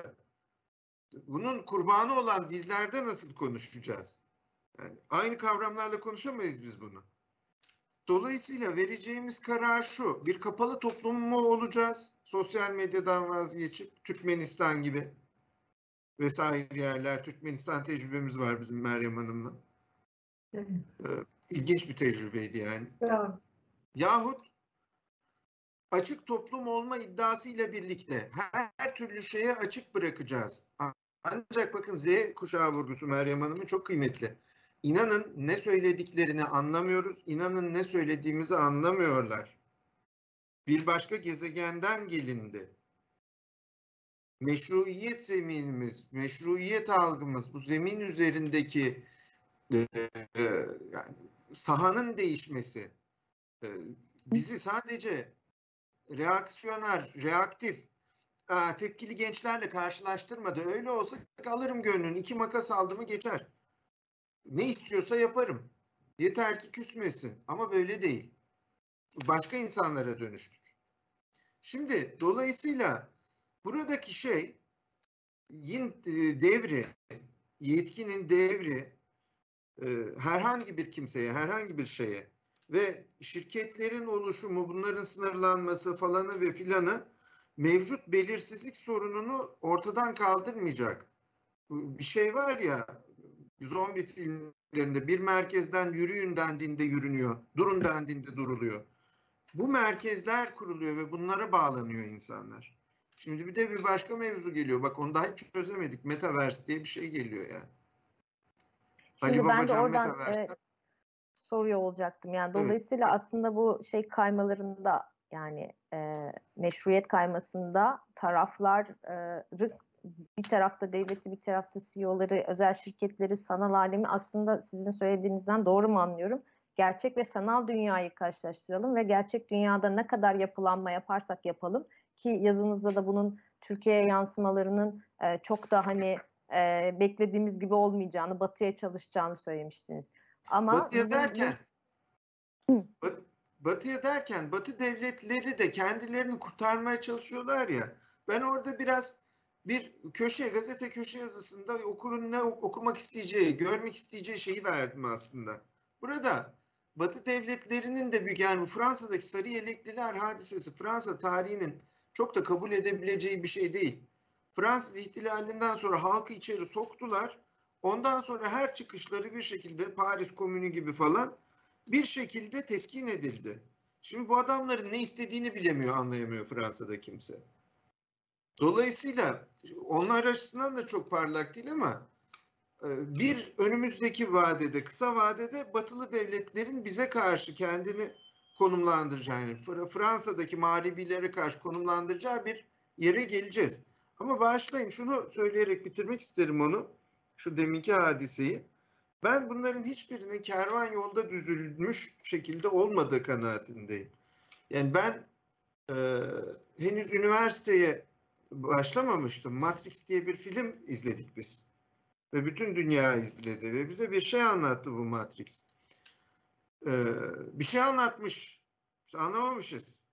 bunun kurbanı olan dizlerde nasıl konuşacağız? Yani aynı kavramlarla konuşamayız biz bunu. Dolayısıyla vereceğimiz karar şu, bir kapalı toplum mu olacağız? Sosyal medyadan vazgeçip Türkmenistan gibi vesaire yerler. Türkmenistan tecrübemiz var bizim Meryem Hanım'la. Evet. İlginç bir tecrübeydi yani. Evet. Yahut açık toplum olma iddiasıyla birlikte her türlü şeye açık bırakacağız. Ancak bakın Z kuşağı vurgusu Meryem Hanım'ın çok kıymetli. İnanın ne söylediklerini anlamıyoruz, inanın ne söylediğimizi anlamıyorlar. Bir başka gezegenden gelindi. Meşruiyet zeminimiz, meşruiyet algımız, bu zemin üzerindeki yani sahanın değişmesi bizi sadece reaksiyoner, reaktif, tepkili gençlerle karşılaştırmadı. Öyle olsa alırım gönlünü, iki makas aldığımı geçer. Ne istiyorsa yaparım. Yeter ki küsmesin. Ama böyle değil. Başka insanlara dönüştük. Şimdi dolayısıyla buradaki şey yin devri, yetkinin devri herhangi bir kimseye, herhangi bir şeye ve şirketlerin oluşumu, bunların sınırlanması falanı ve filanı mevcut belirsizlik sorununu ortadan kaldırmayacak. Bir şey var ya zombi filmlerinde bir merkezden yürüyün dendiğinde yürünüyor, durun dendiğinde duruluyor. Bu merkezler kuruluyor ve bunlara bağlanıyor insanlar. Şimdi bir de bir başka mevzu geliyor. Bak onu daha hiç çözemedik. Metaverse diye bir şey geliyor yani. Şimdi Ali ben de oradan soruyor olacaktım. Yani dolayısıyla aslında bu şey kaymalarında yani meşruiyet kaymasında tarafları bir tarafta devleti bir tarafta CEO'ları, özel şirketleri, sanal alemi aslında sizin söylediğinizden doğru mu anlıyorum? Gerçek ve sanal dünyayı karşılaştıralım ve gerçek dünyada ne kadar yapılanma yaparsak yapalım ki yazınızda da bunun Türkiye'ye yansımalarının çok da hani beklediğimiz gibi olmayacağını, batıya çalışacağını söylemişsiniz. Ama batıya derken batı devletleri de kendilerini kurtarmaya çalışıyorlar ya. Ben orada biraz bir gazete köşe yazısında okurun ne okumak isteyeceği, görmek isteyeceği şeyi verdim aslında. Burada Batı devletlerinin de büyük, yani Fransa'daki sarı yelekliler hadisesi Fransa tarihinin çok da kabul edebileceği bir şey değil. Fransız ihtilalinden sonra halkı içeri soktular. Ondan sonra her çıkışları bir şekilde Paris Komünü gibi falan bir şekilde teskin edildi. Şimdi bu adamların ne istediğini bilemiyor, anlayamıyor Fransa'da kimse. Dolayısıyla onlar açısından da çok parlak değil ama bir önümüzdeki vadede, kısa vadede batılı devletlerin bize karşı kendini konumlandıracağını, Fransa'daki mağribilere karşı konumlandıracağı bir yere geleceğiz. Ama bağışlayın, şunu söyleyerek bitirmek isterim onu, şu deminki hadiseyi. Ben bunların hiçbirinin kervan yolda düzülmüş şekilde olmadığı kanaatindeyim. Yani ben henüz üniversiteye başlamamıştım. Matrix diye bir film izledik biz. Ve bütün dünya izledi ve bize bir şey anlattı bu Matrix. Bir şey anlatmış. Biz anlamamışız.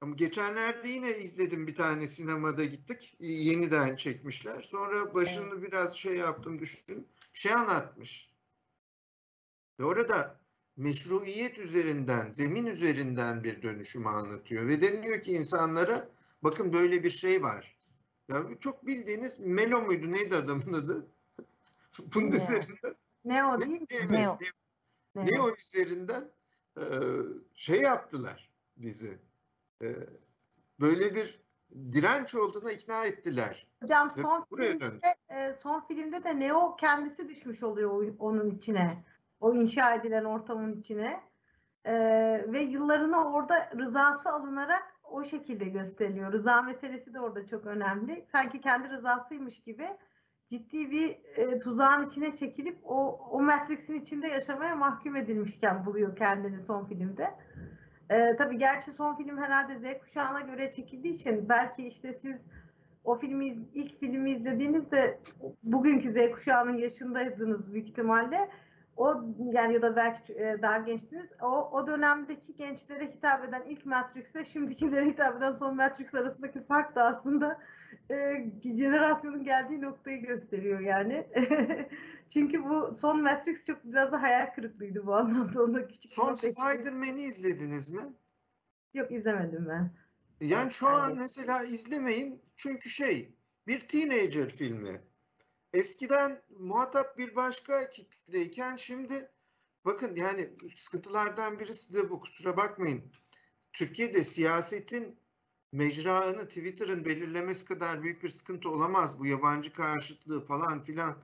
Ama geçenlerde yine izledim, bir tane sinemada gittik. Yeniden çekmişler. Sonra başını biraz şey yaptım, düşündüm. Bir şey anlatmış. Ve orada meşruiyet üzerinden, zemin üzerinden bir dönüşümü anlatıyor. Ve deniyor ki insanlara, bakın böyle bir şey var. Ya çok bildiğiniz Melo muydu? Neydi adamın adı? Bunun üzerinden. Neo değil mi? Neo üzerinden şey yaptılar bizi. Böyle bir direnç olduğuna ikna ettiler. Hocam son filmde de Neo kendisi düşmüş oluyor onun içine. O inşa edilen ortamın içine. Ve yıllarına orada rızası alınarak o şekilde gösteriliyor. Rıza meselesi de orada çok önemli. Sanki kendi rızasıymış gibi ciddi bir tuzağın içine çekilip o Matrix'in içinde yaşamaya mahkum edilmişken buluyor kendini son filmde. Tabii gerçi son film herhalde Z kuşağına göre çekildiği için belki işte siz o filmi, ilk filmi izlediğinizde bugünkü Z kuşağının yaşındaydınız büyük ihtimalle. O yani ya da belki daha gençtiniz. O dönemdeki gençlere hitap eden ilk Matrix'le şimdikilere hitap eden son Matrix arasındaki fark da aslında jenerasyonun geldiği noktayı gösteriyor yani. Çünkü bu son Matrix çok biraz da hayal kırıklığıydı bu anlamda. Onda küçük. Son Spider-Man'i izlediniz mi? Yok, izlemedim ben. Yani şu an mesela izlemeyin çünkü bir teenager filmi. Eskiden muhatap bir başka kitleyken şimdi bakın yani sıkıntılardan birisi de bu, kusura bakmayın. Türkiye'de siyasetin mecraını Twitter'ın belirlemesi kadar büyük bir sıkıntı olamaz, bu yabancı karşıtlığı falan filan.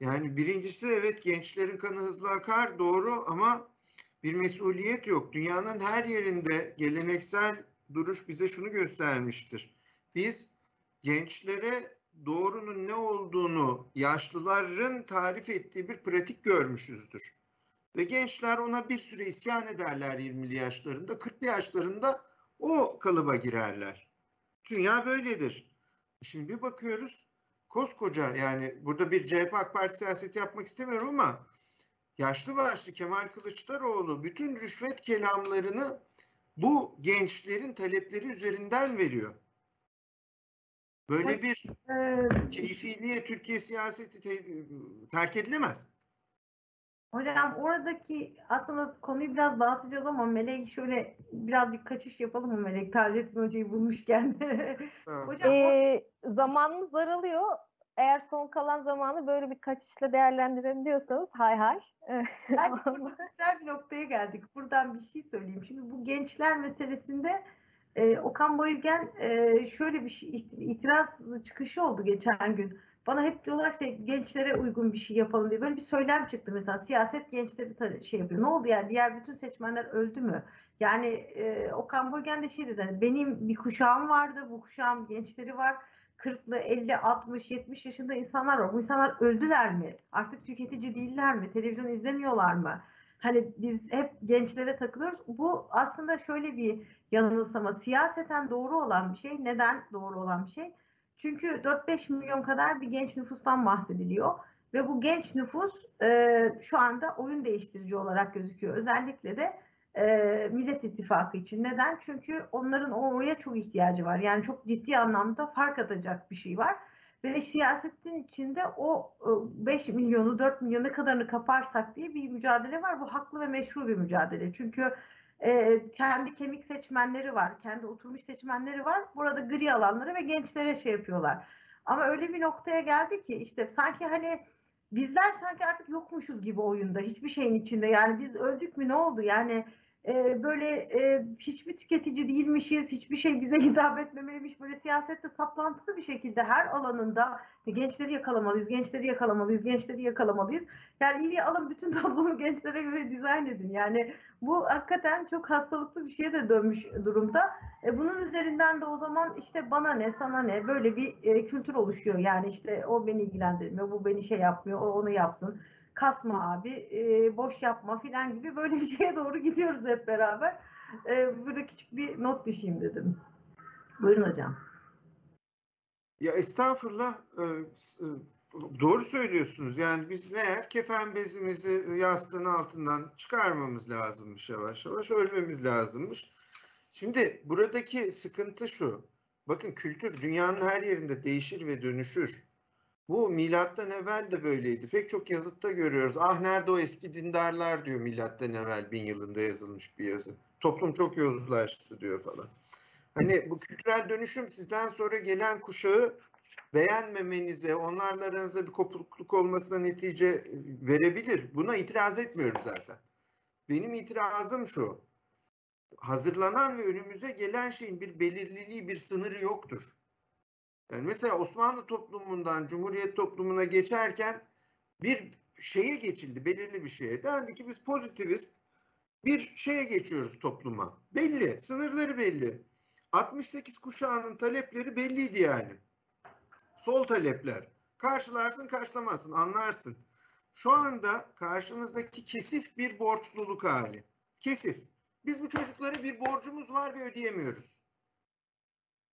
Yani birincisi evet gençlerin kanı hızlı akar, doğru, ama bir mesuliyet yok. Dünyanın her yerinde geleneksel duruş bize şunu göstermiştir. Biz gençlere doğrunun ne olduğunu yaşlıların tarif ettiği bir pratik görmüşüzdür. Ve gençler ona bir süre isyan ederler 20'li yaşlarında, 40'lı yaşlarında o kalıba girerler. Dünya böyledir. Şimdi bir bakıyoruz koskoca, yani burada bir CHP AK Parti siyaseti yapmak istemiyorum ama yaşlı başlı Kemal Kılıçdaroğlu bütün rüşvet kelamlarını bu gençlerin talepleri üzerinden veriyor. Böyle bir keyfiliğe Türkiye siyaseti terk edilemez. Hocam oradaki aslında konuyu biraz dağıtacağız ama Melek şöyle biraz bir kaçış yapalım mı Melek? Tacettin Hoca'yı bulmuşken. Hocam, zamanımız daralıyor. eğer son kalan zamanı böyle bir kaçışla değerlendirelim diyorsanız hay hay. Belki burada özel bir noktaya geldik. Buradan bir şey söyleyeyim. Şimdi bu gençler meselesinde Okan Boygen şöyle bir şey, itiraz çıkışı oldu geçen gün. Bana hep diyorlar ki gençlere uygun bir şey yapalım diye. Böyle bir söylem çıktı mesela. Siyaset gençleri şey yapıyor. Ne oldu yani? Diğer bütün seçmenler öldü mü? Yani Okan Boygen de şey dedi. Hani, benim bir kuşağım vardı. Bu kuşağım gençleri var. 40'lı, 50, 60, 70 yaşında insanlar var. Bu insanlar öldüler mi? Artık tüketici değiller mi? Televizyon izlemiyorlar mı? Hani biz hep gençlere takılıyoruz. Bu aslında şöyle bir yanılsama. Siyaseten doğru olan bir şey. Neden doğru olan bir şey? Çünkü 4-5 milyon kadar bir genç nüfustan bahsediliyor. Ve bu genç nüfus şu anda oyun değiştirici olarak gözüküyor. Özellikle de Millet İttifakı için. Neden? Çünkü onların o oya çok ihtiyacı var. Yani çok ciddi anlamda fark atacak bir şey var. Ve siyasetin içinde o 5 milyonu, 4 milyonu kadarını kaparsak diye bir mücadele var. Bu haklı ve meşru bir mücadele. Çünkü kendi kemik seçmenleri var, kendi oturmuş seçmenleri var. Burada gri alanları ve gençlere şey yapıyorlar. Ama öyle bir noktaya geldi ki işte sanki hani bizler sanki artık yokmuşuz gibi oyunda, hiçbir şeyin içinde. Yani biz öldük mü, ne oldu? Yani böyle hiçbir tüketici değilmişiz, hiçbir şey bize hitap etmemeliymiş. Böyle siyasette saplantılı bir şekilde her alanında gençleri yakalamalıyız, gençleri yakalamalıyız, gençleri yakalamalıyız. Yani iyi alın bütün tabloyu gençlere göre dizayn edin. Yani bu hakikaten çok hastalıklı bir şeye de dönmüş durumda. Bunun üzerinden de o zaman işte bana ne, sana ne böyle bir kültür oluşuyor. Yani işte o beni ilgilendirmiyor, bu beni şey yapmıyor, o onu yapsın. Kasma abi, boş yapma filan gibi böyle bir şeye doğru gidiyoruz hep beraber. Burada küçük bir not düşeyim dedim. Buyurun hocam. Ya estağfurullah, doğru söylüyorsunuz. Yani biz meğer kefen bezimizi yastığın altından çıkarmamız lazımmış yavaş yavaş, ölmemiz lazımmış. Şimdi buradaki sıkıntı şu. Bakın kültür dünyanın her yerinde değişir ve dönüşür. Bu milattan evvel de böyleydi. Pek çok yazıtta görüyoruz. Ah nerede o eski dindarlar diyor, milattan evvel 1000 yılında yazılmış bir yazı. Toplum çok yozlaştı diyor falan. Hani bu kültürel dönüşüm sizden sonra gelen kuşağı beğenmemenize, onlarla aranızda bir kopukluk olmasına netice verebilir. Buna itiraz etmiyorum zaten. Benim itirazım şu. Hazırlanan ve önümüze gelen şeyin bir belirliliği, bir sınırı yoktur. Yani mesela Osmanlı toplumundan Cumhuriyet toplumuna geçerken bir şeye geçildi, belirli bir şeye. Dendi ki biz pozitivist bir şeye geçiyoruz topluma. Belli, sınırları belli. 68 kuşağının talepleri belliydi yani. Sol talepler. Karşılarsın, karşılamazsın, anlarsın. Şu anda karşımızdaki kesif bir borçluluk hali. Kesif. Biz bu çocuklara bir borcumuz var ve ödeyemiyoruz.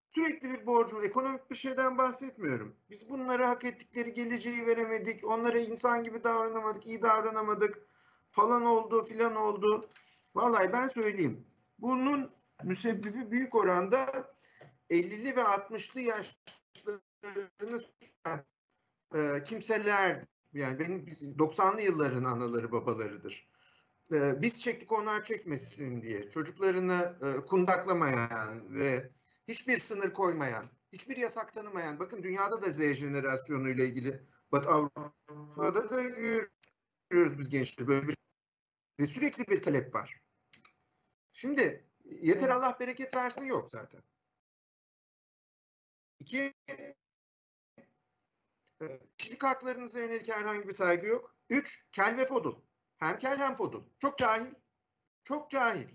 Sürekli bir borcumuz, ekonomik bir şeyden bahsetmiyorum. Biz bunlara hak ettikleri geleceği veremedik, onlara insan gibi davranamadık, iyi davranamadık falan oldu filan oldu. Vallahi ben söyleyeyim. Bunun müsebbibi büyük oranda 50'li ve 60'lı yaşlarını kimseler, yani benim 90'lı yılların anaları babalarıdır. Biz çektik onlar çekmesin diye çocuklarını kundaklamayan ve hiçbir sınır koymayan, hiçbir yasak tanımayan, bakın dünyada da Z jenerasyonu ile ilgili, Batı Avrupa'da da görüyoruz biz gençleri böyle bir ve sürekli bir talep var. Şimdi yeter Allah bereket versin yok zaten. İki, kişilik haklarınıza yönelik herhangi bir saygı yok. Üç, kel ve fodul. Hem kel hem fodul. Çok cahil. Çok cahil.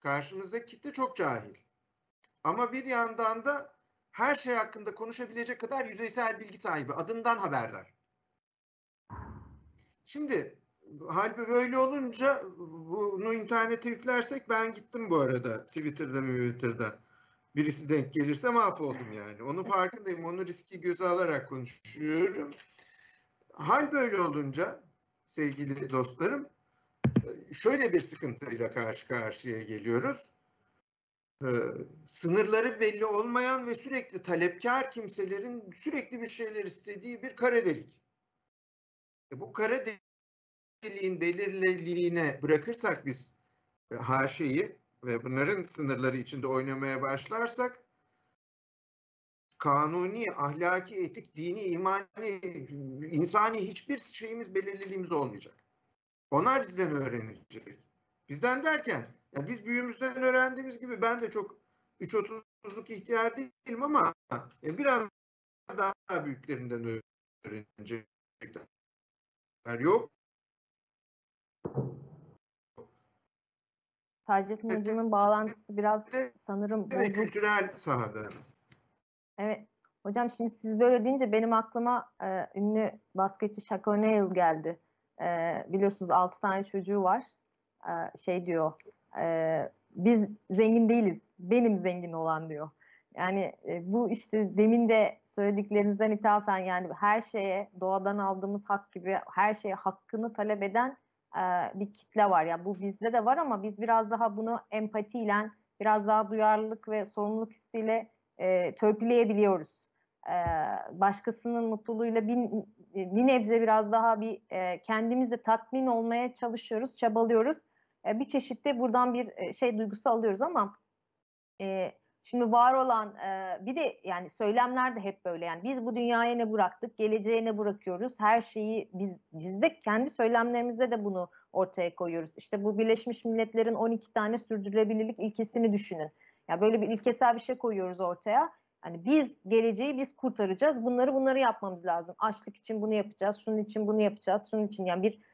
Karşımızdaki kitle çok cahil. Ama bir yandan da her şey hakkında konuşabilecek kadar yüzeysel bilgi sahibi, adından haberdar. Şimdi halbuki böyle olunca bunu internete yüklersek, ben gittim bu arada Twitter'da birisi denk gelirse mahvoldum yani. Onun farkındayım, onun riski göze alarak konuşuyorum. Hal böyle olunca sevgili dostlarım şöyle bir sıkıntıyla karşı karşıya geliyoruz. Sınırları belli olmayan ve sürekli talepkar kimselerin sürekli bir şeyler istediği bir kara delik. Bu kara deliğin belirliliğine bırakırsak biz her şeyi ve bunların sınırları içinde oynamaya başlarsak kanuni, ahlaki, etik, dini, imani, insani hiçbir şeyimiz, belirliliğimiz olmayacak. Onlar bizden öğrenecek. Bizden derken, yani biz büyüğümüzden öğrendiğimiz gibi ben de çok 3.30'luk ihtiyar değilim ama biraz daha büyüklerinden öğrenecekler. Yok. Tacettin Hocam'ın bağlantısı biraz sanırım... Evet, kültürel sahada. Evet. Hocam şimdi siz böyle deyince benim aklıma ünlü basketçi Shaq O'Neal geldi. Biliyorsunuz 6 tane çocuğu var. Şey diyor, biz zengin değiliz, benim zengin olan diyor. Yani bu işte demin de söylediklerinizden ithafen, yani her şeye doğadan aldığımız hak gibi her şeye hakkını talep eden bir kitle var. Yani bu bizde de var ama biz biraz daha bunu empatiyle, biraz daha duyarlılık ve sorumluluk hissiyle törpüleyebiliyoruz. Başkasının mutluluğuyla bir nebze biraz daha bir kendimizle tatmin olmaya çalışıyoruz, çabalıyoruz. Bir çeşit de buradan bir şey duygusu alıyoruz ama şimdi var olan bir de yani söylemler de hep böyle, yani biz bu dünyaya ne bıraktık, geleceğe ne bırakıyoruz, her şeyi biz de kendi söylemlerimizde de bunu ortaya koyuyoruz. İşte bu Birleşmiş Milletler'in 12 tane sürdürülebilirlik ilkesini düşünün. Yani böyle bir ilkesel bir şey koyuyoruz ortaya. Hani biz geleceği biz kurtaracağız, bunları yapmamız lazım. Açlık için bunu yapacağız, şunun için bunu yapacağız, şunun için. Yani bir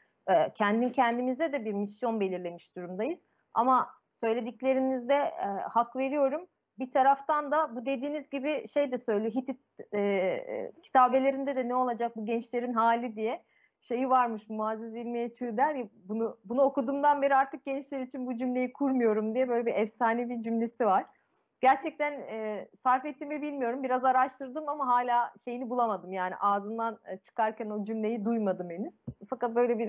kendimize de bir misyon belirlemiş durumdayız. Ama söylediklerinizde hak veriyorum. Bir taraftan da bu dediğiniz gibi şey de söylüyor. Hitit kitabelerinde de ne olacak bu gençlerin hali diye şeyi varmış. Muazzez İlmiye Çığ der ya, bunu okuduğumdan beri artık gençler için bu cümleyi kurmuyorum diye böyle bir efsanevi cümlesi var. Gerçekten sarf ettiğimi bilmiyorum. Biraz araştırdım ama hala şeyini bulamadım. Yani ağzından çıkarken o cümleyi duymadım henüz. Fakat böyle bir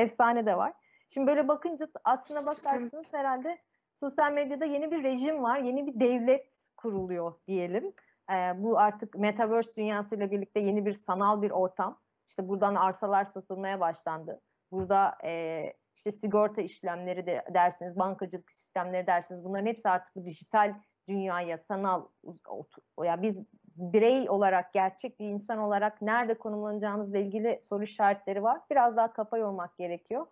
efsane de var. Şimdi böyle bakınca aslına bakarsınız herhalde sosyal medyada yeni bir rejim var. Yeni bir devlet kuruluyor diyelim. Bu artık Metaverse dünyasıyla birlikte yeni bir sanal bir ortam. İşte buradan arsalar satılmaya başlandı. Burada... işte sigorta işlemleri de dersiniz, bankacılık sistemleri dersiniz. Bunların hepsi artık bu dijital dünyaya, sanal, ya biz birey olarak, gerçek bir insan olarak nerede konumlanacağımızla ilgili soru işaretleri var. Biraz daha kafa yormak gerekiyor.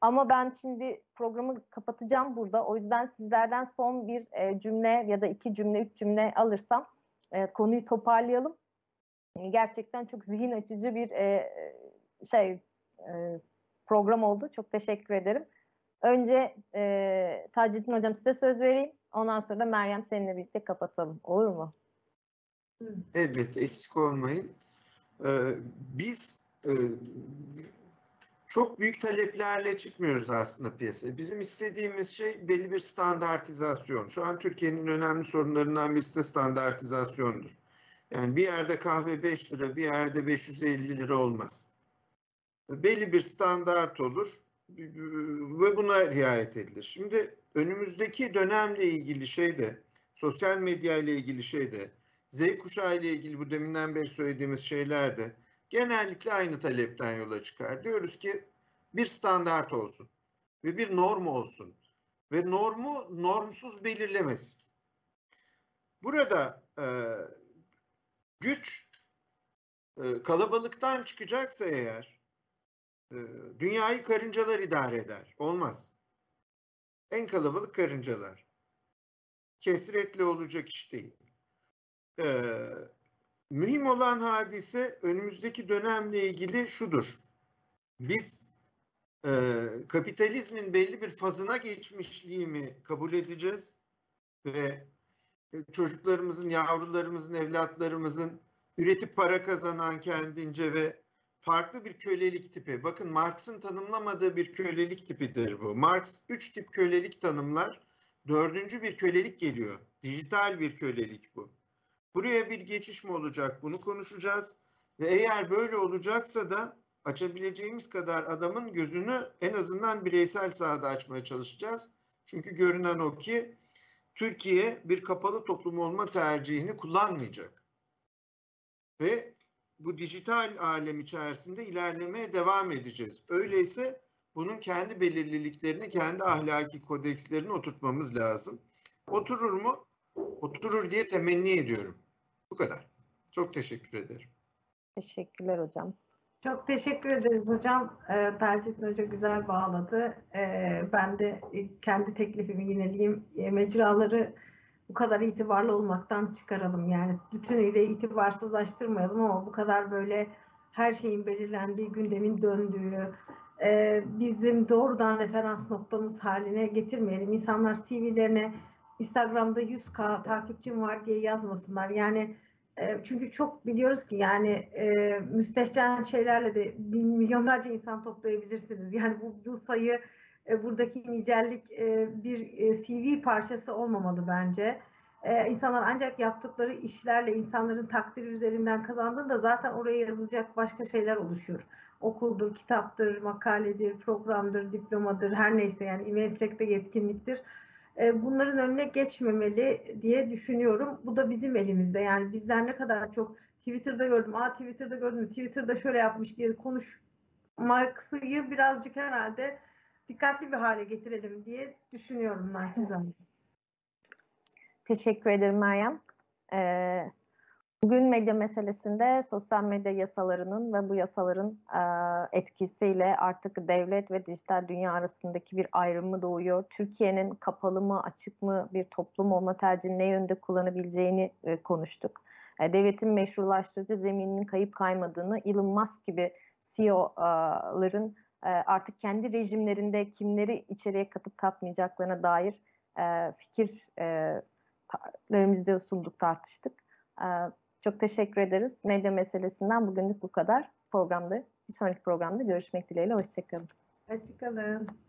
Ama ben şimdi programı kapatacağım burada. O yüzden sizlerden son bir cümle ya da 2 cümle, 3 cümle alırsam konuyu toparlayalım. Gerçekten çok zihin açıcı bir program oldu. Çok teşekkür ederim. Önce Tacettin Hocam size söz vereyim. Ondan sonra da Meryem seninle birlikte kapatalım. Olur mu? Evet, eksik olmayın. Biz çok büyük taleplerle çıkmıyoruz aslında piyasaya. Bizim istediğimiz şey belli bir standartizasyon. Şu an Türkiye'nin önemli sorunlarından birisi de standartizasyondur. Yani bir yerde kahve 5 lira, bir yerde 550 lira olmaz. Belli bir standart olur ve buna riayet edilir. Şimdi önümüzdeki dönemle ilgili şey de, sosyal medya ile ilgili şey de, Z kuşağı ile ilgili bu deminden beri söylediğimiz şeyler de genellikle aynı talepten yola çıkar. Diyoruz ki bir standart olsun ve bir norm olsun ve normu normsuz belirlemesin. Burada güç kalabalıktan çıkacaksa eğer, dünyayı karıncalar idare eder. Olmaz. En kalabalık karıncalar. Kesretli olacak iş değil. Mühim olan hadise önümüzdeki dönemle ilgili şudur. Biz kapitalizmin belli bir fazına geçmişliğini kabul edeceğiz ve çocuklarımızın, yavrularımızın, evlatlarımızın üretip para kazanan kendince ve farklı bir kölelik tipi. Bakın Marx'ın tanımlamadığı bir kölelik tipidir bu. Marx 3 tip kölelik tanımlar. 4. bir kölelik geliyor. Dijital bir kölelik bu. Buraya bir geçiş mi olacak? Bunu konuşacağız. Ve eğer böyle olacaksa da açabileceğimiz kadar adamın gözünü en azından bireysel sahada açmaya çalışacağız. Çünkü görünen o ki Türkiye bir kapalı toplum olma tercihini kullanmayacak. Ve bu dijital alem içerisinde ilerlemeye devam edeceğiz. Öyleyse bunun kendi belirliliklerini, kendi ahlaki kodekslerini oturtmamız lazım. Oturur mu? oturur diye temenni ediyorum. Bu kadar. Çok teşekkür ederim. Teşekkürler hocam. Çok teşekkür ederiz hocam. Tacettin Hoca güzel bağladı. Ben de kendi teklifimi yineleyeyim. Mecraları bu kadar itibarlı olmaktan çıkaralım. Yani bütünüyle itibarsızlaştırmayalım ama bu kadar böyle her şeyin belirlendiği, gündemin döndüğü, bizim doğrudan referans noktamız haline getirmeyelim. İnsanlar CV'lerine Instagram'da 100.000 takipçim var diye yazmasınlar. Yani çünkü çok biliyoruz ki yani müstehcen şeylerle de milyonlarca insan toplayabilirsiniz. Yani bu sayı, buradaki nicelik bir CV parçası olmamalı bence. İnsanlar ancak yaptıkları işlerle insanların takdiri üzerinden kazandığında zaten oraya yazılacak başka şeyler oluşuyor. Okuldur, kitaptır, makaledir, programdır, diplomadır, her neyse yani meslekte yetkinliktir. Bunların önüne geçmemeli diye düşünüyorum. Bu da bizim elimizde. Yani bizler ne kadar çok Twitter'da gördüm, Twitter'da gördüm, Twitter'da şöyle yapmış diye konuşmayı birazcık herhalde dikkatli bir hale getirelim diye düşünüyorum naçizane. Teşekkür ederim Meryem. Bugün medya meselesinde sosyal medya yasalarının ve bu yasaların etkisiyle artık devlet ve dijital dünya arasındaki bir ayrımı doğuyor. Türkiye'nin kapalı mı, açık mı bir toplum olma tercihini ne yönde kullanabileceğini konuştuk. Devletin meşrulaştırıcı zemininin kayıp kaymadığını, Elon Musk gibi CEO'ların artık kendi rejimlerinde kimleri içeriye katıp katmayacaklarına dair fikirlerimizi sunduk, tartıştık. Çok teşekkür ederiz. Medya meselesinden bugünlük bu kadar. Bir sonraki programda görüşmek dileğiyle. Hoşçakalın. Hoşçakalın.